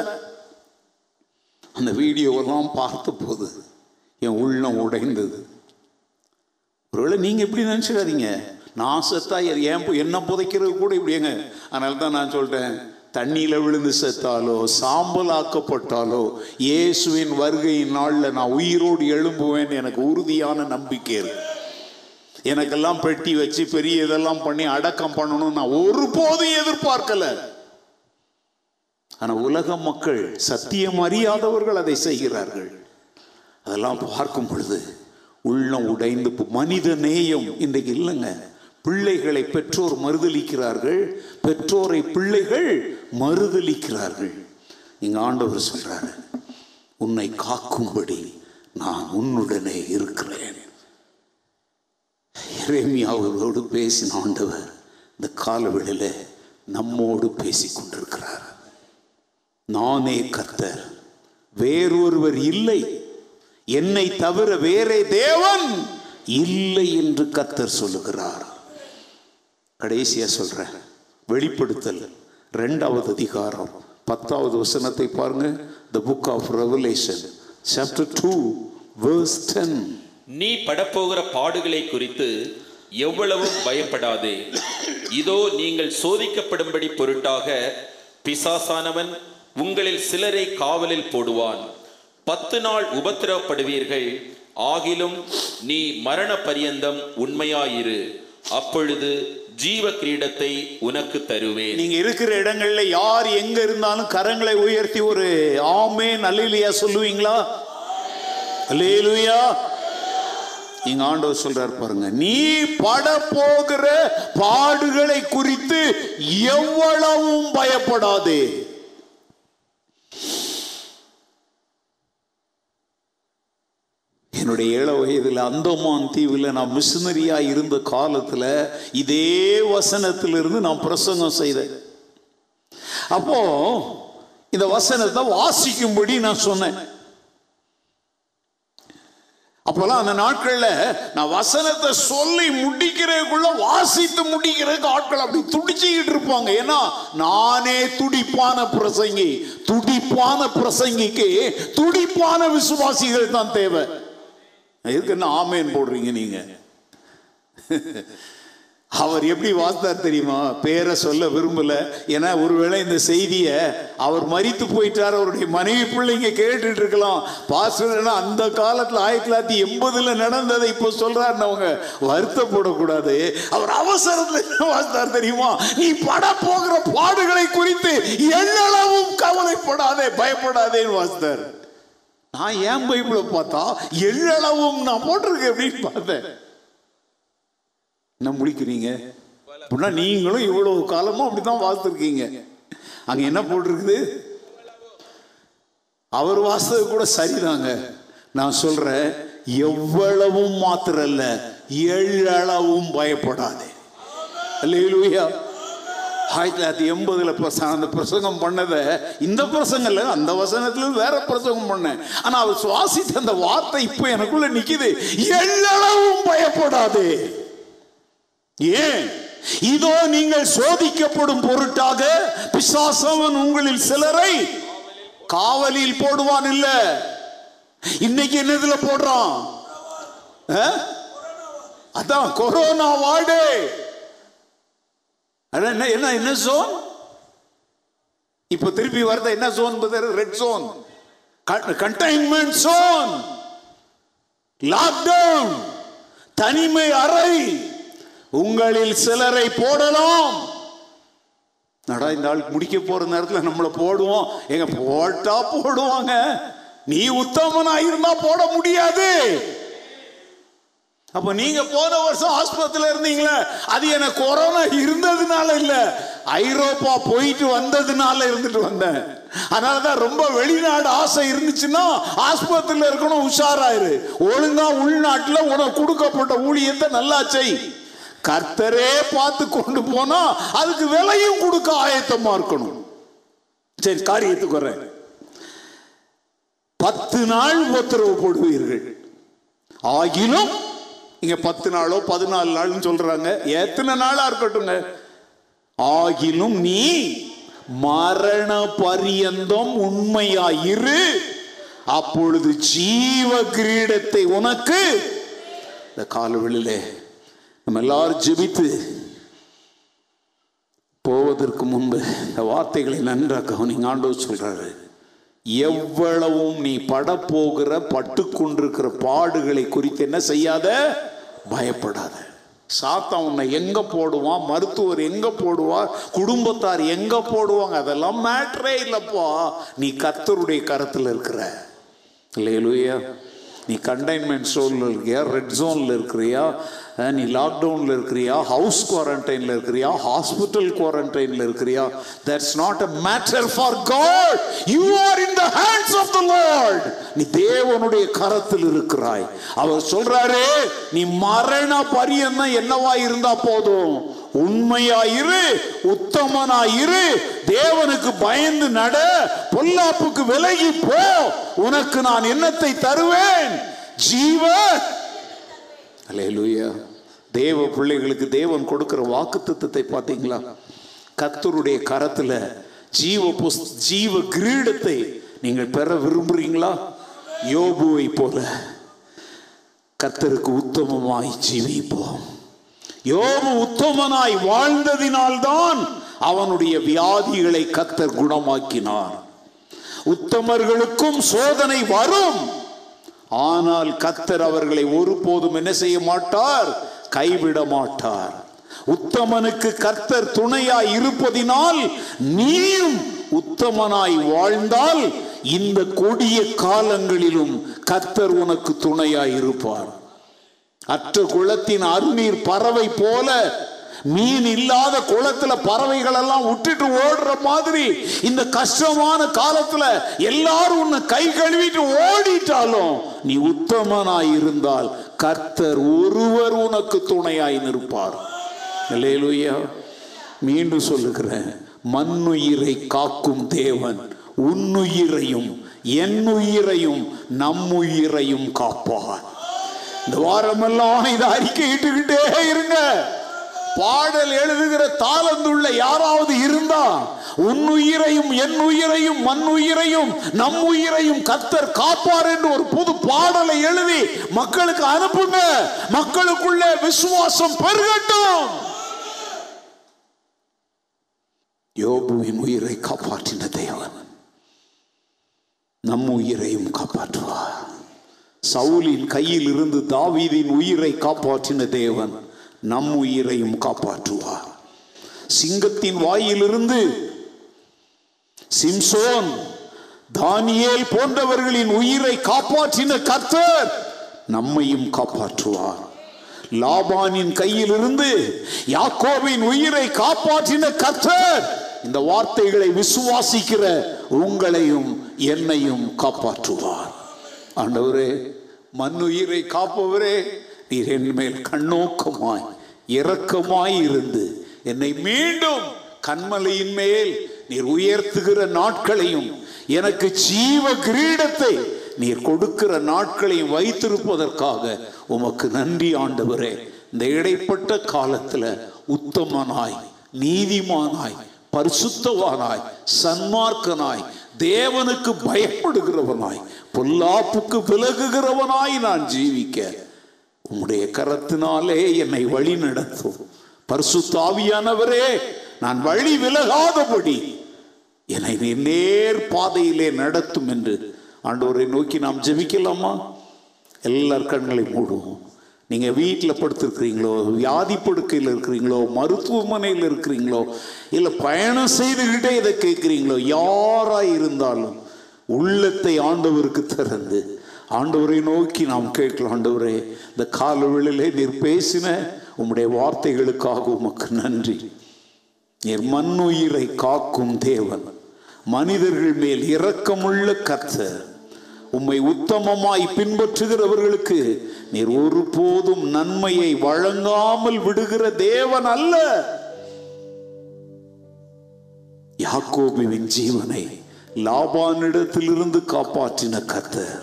அந்த வீடியோவெல்லாம் பார்த்த போது என் உள்ளம் உடைந்தது. ஒருவேளை நீங்கள் எப்படி நினச்சிக்காதீங்க, நான் செத்தா ஏன் என்ன புதைக்கிறது கூட இப்படிங்க. அதனால தான் நான் சொல்லிட்டேன், தண்ணியில் விழுந்து செத்தாலோ சாம்பலாக்கப்பட்டாலோ இயேசுவின் வருகையின் நாளில் நான் உயிரோடு எழும்புவேன். எனக்கு உறுதியான நம்பிக்கை இருக்கு. எனக்கெல்லாம் பெட்டி வச்சு பெரிய இதெல்லாம் பண்ணி அடக்கம் பண்ணணும் நான் ஒருபோதும் எதிர்பார்க்கல. ஆனால் உலக மக்கள், சத்தியம் அறியாதவர்கள் அதை செய்கிறார்கள். அதெல்லாம் பார்க்கும் பொழுது உள்ளம் உடைந்து, மனித நேயம் இன்றைக்கு இல்லைங்க. பிள்ளைகளை பெற்றோர் மறுதலிக்கிறார்கள், பெற்றோரை பிள்ளைகள் மறுதலிக்கிறார்கள். இங்கே ஆண்டவர் சொல்றாரு, உன்னை காக்கும்படி நான் உன்னுடனே இருக்கிறேன். எரேமியா அவர்களோடு பேசின ஆண்டவர் இந்த காலவெளியில நம்மோடு பேசி கொண்டிருக்கிறார். நானே கர்த்தர், வேறொருவர் இல்லை, என்னை தவிர வேறே தேவன் இல்லை என்று கர்த்தர் சொல்லுகிறார். கடைசியா சொல்ற வெளிப்படுத்தல் இரண்டாவது அதிகாரம் பத்தாவது வசனத்தை பாருங்க. The book of Revelation chapter two verse ten. நீ படப்போகிற பாடுகளை குறித்து எவ்வளவும் பயப்படாதே, இதோ நீங்கள் சோதிக்கப்படும்படி பொருட்டாக பிசாசானவன் உங்களில் சிலரை காவலில் போடுவான், பத்து நாள் உபத்திரவப்படுவீர்கள், ஆகிலும் நீ மரண பரியந்தம் உண்மையாயிரு, அப்பொழுது ஜீவ கிரீடத்தை உனக்கு தருவேன். நீங்க இருக்கிற இடங்கள்ல யார் எங்க இருந்தாலும் கரங்களை உயர்த்தி ஒரு ஆமென் அல்லேலூயா சொல்லுவீங்களா? அல்லேலூயா. இங்க ஆண்டவர் சொல்றாரு பாருங்க, நீ பட போகிற பாடுகளை குறித்து எவ்வளவும் பயப்படாதே. என்னுடைய ஏழ வயதில் அந்தமான் தீவில் நான் மிஷினரியா இருந்த காலத்தில் இதே வசனத்திலிருந்து நான் பிரசங்கம் செய்தேன். அப்போ இந்த வசனத்தை வாசிக்கும்படி நான் சொன்னேன். அப்போல்லாம் அந்த நாட்களில் நான் வசனத்தை சொல்லி முடிக்கிறதுக்குள்ள வாசித்து முடிக்கிறதுக்கு ஆட்கள் அப்படி துடிச்சுக்கிட்டு இருப்பாங்க. ஏன்னா நானே துடிப்பான பிரசங்கி. துடிப்பான பிரசங்கிக்கு துடிப்பான விசுவாசிகள் தான் தேவை. எதுக்குன்னா ஆமேன் போடுறீங்க நீங்க. அவர் எப்படி வாசித்தார் தெரியுமா? பேரை சொல்ல விரும்பல, ஏன்னா ஒருவேளை இந்த செய்திய அவர் மரித்து போயிட்டார், அவருடைய மனைவி பிள்ளைங்க கேட்டுட்டு இருக்கலாம். பாஸ்டர் அந்த காலத்துல ஆயிரத்தி தொள்ளாயிரத்தி எண்பதுல நடந்ததை இப்போ சொல்றாருன்னவங்க வருத்தப்படக்கூடாது. அவர் அவசரத்துல என்ன வாசித்தார் தெரியுமா? நீ பட போகிற பாடுகளை குறித்து எல்லளவும் கவலைப்படாதே, பயப்படாதேன்னு வாசித்தார். நான் ஏன் பைபிளை பார்த்தா எல்லளவும் நான் போட்டிருக்கேன் அப்படின்னு பார்த்தேன். என்ன முடிக்கிறீங்க அப்படின்னா, நீங்களும் இவ்வளவு காலமும் அப்படித்தான் வாசித்திருக்கீங்க. அங்க என்ன போட்டிருக்குது? அவர் வாசித்தது கூட சரிதாங்க. நான் சொல்றேன், எவ்வளவும் மாத்திரல்ல, எல்லளவும் பயப்படாதே. அல்லேலூயா. ஆயிரத்தி தொள்ளாயிரத்தி எண்பதுல அந்த பிரசங்கம் பண்ணதை, இந்த பிரசங்கல்ல அந்த வசனத்துல வேற பிரசங்கம் பண்ணேன். ஆனா அவர் சுவாசித்த அந்த வார்த்தை இப்ப எனக்குள்ள நிக்குது, எல்லளவும் பயப்படாதே. ஏன்? இதோ நீங்கள் சோதிக்கப்படும் பொருட்டாக பிசாசவன் உங்களில் சிலரை காவலில் போடுவான். இல்ல இன்னைக்கு என்னதுல போடுறான்? அதான் கொரோனா வார்டு. என்ன என்ன என்ன ஜோன் இப்ப திருப்பி வரத? என்ன zone? Red zone, containment zone, lockdown, தனிமை அறை. உங்களில் சிலரை போடலாம். நடா, இந்த ஆள் முடிக்க போற நேரத்தில் நம்மளை போடுவோம். எங்க போட்டா போடுவாங்க. நீ உத்தமனா இருந்தா போட முடியாது. அப்போ நீங்க போன வருஷம் ஆஸ்பத்திரியில் இருந்தீங்களே, அது எனக்கு கொரோனா இருந்ததுனால இல்ல, ஐரோப்பா போயிட்டு வந்ததுனால இருந்துட்டு வந்தேன். அதனாலதான் ரொம்ப வெளிநாடு ஆசை இருந்துச்சுன்னா ஆஸ்பத்திரியில் இருக்கணும், உஷாராயிரு, ஒழுங்கா உள்நாட்டுல உனக்கு கொடுக்கப்பட்ட ஊழியத்தை நல்லா செய், கர்த்தரே பார்த்து கொண்டு போனா அதுக்கு விலையும் கொடுக்க ஆயத்தமா இருக்கணும். சரி, காரியத்துக்கு வரேன். பத்து நாள் உத்தரவு போடுவீர்கள், ஆகிலும் இங்க பத்து நாளோ பதினாலு நாள்னு சொல்றாங்க, எத்தனை நாளா இருக்கட்டுங்க, ஆகிலும் நீ மரண பரியந்தம் உண்மையாயிரு, அப்பொழுது ஜீவ கிரீடத்தை உனக்கு. இந்த காலவெளியிலே நம்ம எல்லாரும் ஜெபித்து போவதற்கு முன்பு இந்த வார்த்தைகளை நன்றாக கவனிங்க. ஆண்டவர் சொல்றாரு, எவ்வளவும் நீ படப்போகிற பட்டுக்கொண்டிருக்கிற பாடுகளை குறித்து என்ன செய்யாத, பயப்படாத. சாத்தான் உன்னை எங்க போடுவான், மருத்துவர் எங்க போடுவார், குடும்பத்தார் எங்க போடுவாங்க, அதெல்லாம் மேட்டரே இல்லப்பா, நீ கர்த்தருடைய கரத்தில் இருக்கிற. இல்லையா, நீ கண்டைன்மெண்ட் சோனில் இருக்கிறியா, ரெட் ஜோனில் இருக்கிறியா, நீ லாக்டவுனில் இருக்கிறியா, ஹவுஸ் குவாரண்டைனில் இருக்கிறியா, ஹாஸ்பிட்டல் குவாரண்டைனில் இருக்கிறியா, that's not a matter for God. You are in the hands of the Lord. நீ தேவனுடைய கரத்தில் இருக்கிறாய். அவர் சொல்றாரு, நீ மரண பரியந்தம் என்னவா இருந்தா போதும், உண்மையாயிரு, உத்தமனாயிரு, தேவனுக்கு பயந்து நட, பொல்லாப்புக்கு விலகி போ, உனக்கு நான் என்னத்தை தருவேன், ஜீவ. அல்லேலூயா. தேவ பிள்ளைகளுக்கு தேவன் கொடுக்கிற வாக்குத்தத்தத்தை பார்த்தீங்களா? கர்த்தருடைய கரத்துல ஜீவ புஸ் ஜீவ கிரீடத்தை நீங்கள் பெற விரும்புறீங்களா? யோபுவை போல கர்த்தருக்கு உத்தமமாய் ஜீவிப்போம். யோபு உத்தமனாய் வாழ்ந்ததினால்தான் அவனுடைய வியாதிகளை கர்த்தர் குணமாக்கினார். உத்தமர்களுக்கும் சோதனை வரும், ஆனால் கர்த்தர் அவர்களை ஒருபோதும் என்ன செய்ய மாட்டார், கைவிட மாட்டார். உத்தமனுக்கு கர்த்தர் துணையாய் இருப்பதினால் நீயும் உத்தமனாய் வாழ்ந்தால் இந்த கொடிய காலங்களிலும் கர்த்தர் உனக்கு துணையாய் இருப்பார். அற்ற குளத்தின் அருநீர் பறவை போல, மீன் இல்லாத குளத்துல பறவைகள் எல்லாம் விட்டுட்டு ஓடுற மாதிரி இந்த கஷ்டமான காலத்துல எல்லாரும் உன்னை கை கழுவிட்டு ஓடிட்டாலும் நீ உத்தமனாய் இருந்தால் கர்த்தர் ஒருவர் உனக்கு துணையாய் நிற்பார். அல்லேலூயா. மீண்டும் சொல்லுகிறேன், மண்ணுயிரை காக்கும் தேவன் உன்னுயிரையும் என்னுயிரையும் நம்முயிரையும் காப்பார். இந்த வாரமெல்லாம் இதை அறிக்கையிட்டுக்கிட்டே இருங்க. பாடல் எழுதுகிற தாளந்துள்ள யாராவது இருந்தா, உன்னுயிரையும் என் உயிரையும் மண் உயிரையும் நம் உயிரையும் கர்த்தர் காப்பார் என்று ஒரு புது பாடலை எழுதி மக்களுக்கு அனுப்புங்க. மக்களுக்குள்ளே விசுவாசம் பெருகட்டும். யோபுவின் உயிரை காப்பாற்றின தேவன் நம் உயிரையும் காப்பாற்றுவார். சவுலின் கையில் இருந்து தாவீதின் உயிரை காப்பாற்றின தேவன் நம் உயிரையும் காப்பாற்றுவார். சிங்கத்தின் வாயிலிருந்து சிம்சோன், தானியேல் போன்றவர்களின் உயிரை காப்பாற்றின கர்த்தர் நம்மையும் காப்பாற்றுவார். லாபானின் கையிலிருந்து யாக்கோபின் உயிரை காப்பாற்றின கர்த்தர் இந்த வார்த்தைகளை விசுவாசிக்கிற உங்களையும் என்னையும் காப்பாற்றுவார். ஆண்டவரே, மண்ணுயிரை காப்பவரே, நீர் என் மேல் கண்ணோக்கமாய் இரக்கமாய் இருந்து என்னை மீண்டும் கண்மலையின் மேல் நீர் உயர்த்துகிற நாட்களையும் எனக்கு ஜீவ கிரீடத்தை நீர் கொடுக்கிற நாட்களையும் வைத்திருப்பதற்காக உமக்கு நன்றி ஆண்டவரே. இந்த இடைப்பட்ட காலத்துல உத்தமனாய், நீதிமானாய், பரிசுத்தவானாய், சன்மார்க்கனாய், தேவனுக்கு பயப்படுகிறவனாய், பொல்லாப்புக்கு விலகுகிறவனாய் நான் ஜீவிக்க உம்முடைய கரத்தினாலே என்னை வழி நடத்தும். பரிசுத்த ஆவியானவரே, நான் வழி விலகாதபடி என்னை நேர் பாதையிலே நடத்தும் என்று ஆண்டவரை நோக்கி நாம் ஜெபிக்கலாமா? எல்லார் கண்களையும் மூடுவோம். நீங்கள் வீட்டில் படுத்திருக்கிறீங்களோ, வியாதி படுக்கையில் இருக்கிறீங்களோ, மருத்துவமனையில் இருக்கிறீங்களோ, இல்லை பயணம் செய்துக்கிட்டே இதை கேட்குறீங்களோ, யாராக இருந்தாலும் உள்ளத்தை ஆண்டவருக்கு திறந்து ஆண்டவரை நோக்கி நாம் கேட்கலாம். ஆண்டவரே, இந்த காலவெளியிலே நீர் பேசின உம்முடைய வார்த்தைகளுக்காக உமக்கு நன்றி. நீர் மண்ணுயிரை காக்கும் தேவன், மனிதர்கள் மேல் இரக்கமுள்ள கர்த்தர், உம்மை உத்தமமாய் பின்பற்றுகிறவர்களுக்கு நீர் ஒருபோதும் நன்மையை வழங்காமல் விடுகிற தேவன் அல்ல. யாக்கோபுவின் ஜீவனை லாபானிடத்திலிருந்து காப்பாற்றின கர்த்தர்,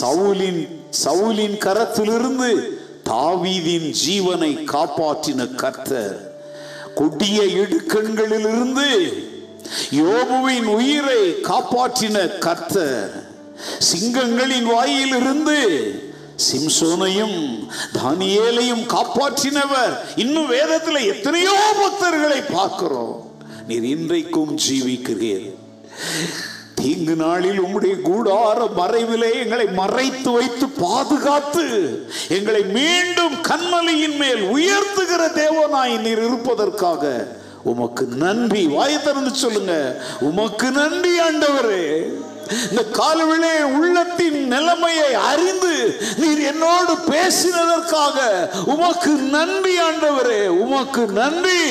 சவுலின் சவுலின் கரத்திலிருந்து தாவீதின் ஜீவனை காப்பாற்றின கர்த்தர், கொடிய இடுக்கண்களிலிருந்து யோபுவின் உயிரை காப்பாற்றின கர்த்தர், சிங்கங்களின் வாயிலிருந்து சிம்சோனையும் தானியேலையும் காப்பாற்றினவர். இன்னும் வேதத்தில் எத்தனையோ பக்தர்களை பார்க்கிறோம். நீர் இன்றைக்கும் ஜீவிக்கிறீர். தீங்கு நாளில் உம்முடைய கூடார மறைவிலே எங்களை மறைத்து வைத்து பாதுகாத்து எங்களை மீண்டும் கண்மலையின் மேல் உயர்த்துகிற தேவனாய் நீர் இருப்பதற்காக உமக்கு நன்றி. வாயை திறந்து சொல்லுங்க, உமக்கு நன்றி ஆண்டவரே. இந்த காலவிலே உள்ளத்தின் நிலைமையை அறிந்து நீர் என்னோடு பேசினதற்காக உமக்கு நன்றி ஆண்டவரே, உமக்கு நன்றி.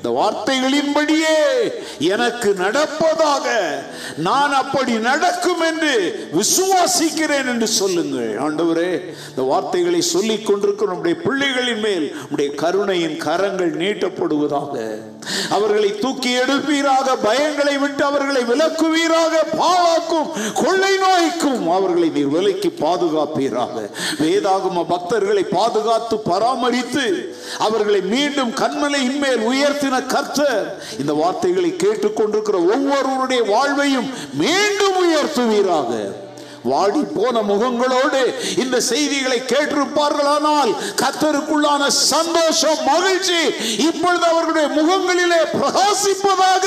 இந்த வார்த்தைகளின்படியே எனக்கு நடப்பதாக, நான் அப்படி நடக்கும் என்று விசுவாசிக்கிறேன் என்று சொல்லுங்கள். ஆண்டவரே, இந்த வார்த்தைகளை சொல்லிக் கொண்டிருக்கிற நம்முடைய பிள்ளைகளின் மேல் நம்முடைய கருணையின் கரங்கள் நீட்டப்படுவதாக. அவர்களை தூக்கி எடுப்பீராக, பயங்களை விட்டு அவர்களை விலக்குவீராக, பாழாக்கும் கொள்ளை நோய்க்கும் அவர்களை நீர் விலக்கி பாதுகாப்பீராக. வேதாகம பக்தர்களை பாதுகாத்து பராமரித்து அவர்களை மீண்டும் கண்மலையின் மேல் உயர்த்தின கர்த்தர், இந்த வார்த்தைகளை கேட்டுக்கொண்டிருக்கிற ஒவ்வொருவருடைய வாழ்வையும் மீண்டும் உயர்த்துவீராக. வாடி போன முகங்களோடு இந்த செய்திகளை கேட்டிருப்பார்களானால் கர்த்தருக்குள்ளான சந்தோஷம், மகிழ்ச்சி இப்பொழுது அவர்களுடைய முகங்களிலே பிரகாசிப்பதாக.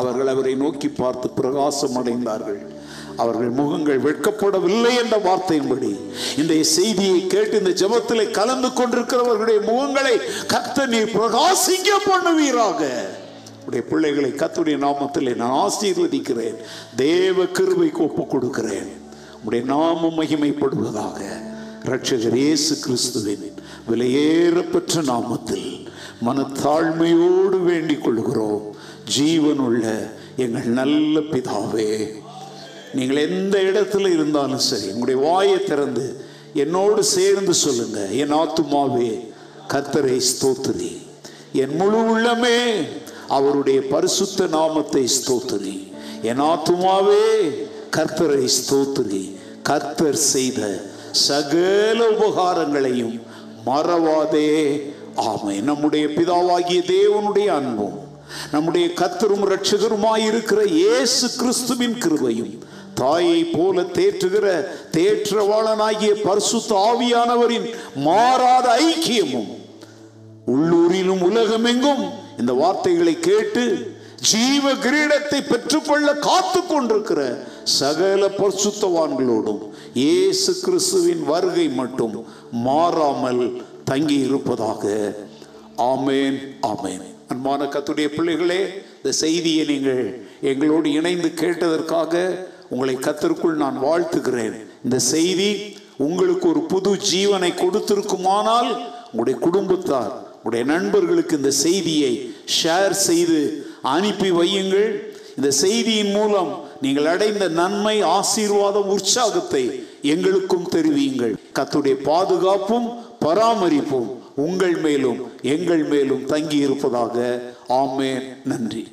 அவர்கள் அவரை நோக்கி பார்த்து பிரகாசம் அடைந்தார்கள். அவர்கள் முகங்கள் வெட்கப்படவில்லை என்ற வார்த்தையின்படி இந்த செய்தியை கேட்டு இந்த ஜெபத்திலே கலந்து கொண்டிருக்கிறவர்களுடைய முகங்களை கர்த்தர் நீர் பிரகாசிக்க பண்ணுவீராக. பிள்ளைகளை கர்த்தருடைய நாமத்திலே நான் ஆசீர்வதிக்கிறேன். தேவ கிருபைக்கு ஒப்புக் கொடுக்கிறேன். உம்முடைய நாமம் மகிமைப்படுவதாக. இரட்சகர் இயேசு கிறிஸ்துவின் விலையேறப்பெற்ற நாமத்தில் மனத்தாழ்மையோடு வேண்டிக் கொள்கிறோம். ஜீவனுள்ள எங்கள் நல்ல பிதாவே, நீங்கள் எந்த இடத்துல இருந்தாலும் சரி, உங்களுடைய வாயை திறந்து என்னோடு சேர்ந்து சொல்லுங்க. என் ஆத்துமாவே கர்த்தரை ஸ்தோத்திரி, என் முழு உள்ளமே அவருடைய பரிசுத்த நாமத்தை ஸ்தோத்திரி. என் ஆத்துமாவே கர்த்தரை ஸ்தோத்திரி. கர்த்தர் செய்த சகல உபகாரங்களையும் மறவாதே. ஆமை. நம்முடைய பிதாவாகிய தேவனுடைய அன்பும் நம்முடைய கர்த்தரும் இரட்சகருமாயிருக்கிற இயேசு கிறிஸ்துவின் கிருபையும் தாயை போல தேற்றுகிற தேற்றவாளனாகிய பரிசுத்த ஆவியானவரின் மாறாத ஐக்கியமும் உள்ளூரிலும் உலகமெங்கும் இந்த வார்த்தைகளை கேட்டு ஜீவ கிரீடத்தை பெற்றுக்கொள்ள காத்து கொண்டிருக்கிற சகல பரிசுத்தவான்களோடும் இயேசு கிறிஸ்துவின் வருகை மட்டும் மாறாமல் தங்கி இருப்பதாக. ஆமேன், ஆமேன். அன்பான கர்த்தருடைய பிள்ளைகளே, இந்த செய்தியை நீங்கள் எங்களோடு இணைந்து கேட்டதற்காக உங்களை கர்த்தருக்குள் நான் வாழ்த்துகிறேன். இந்த செய்தி உங்களுக்கு ஒரு புது ஜீவனை கொடுத்திருக்குமானால் உங்களுடைய குடும்பத்தார், உங்களுடைய நண்பர்களுக்கு இந்த செய்தியை ஷேர் செய்து அனுப்பி வையுங்கள். இந்த செய்தியின் மூலம் நீங்கள் அடைந்த நன்மை, ஆசீர்வாதம், உற்சாகத்தை எங்களுக்கும் தெரிவியுங்கள். கர்த்தருடைய பாதுகாப்பும் பராமரிப்பும் உங்கள் மேலும் எங்கள் மேலும் தங்கி இருப்பதாக. ஆமென். நன்றி.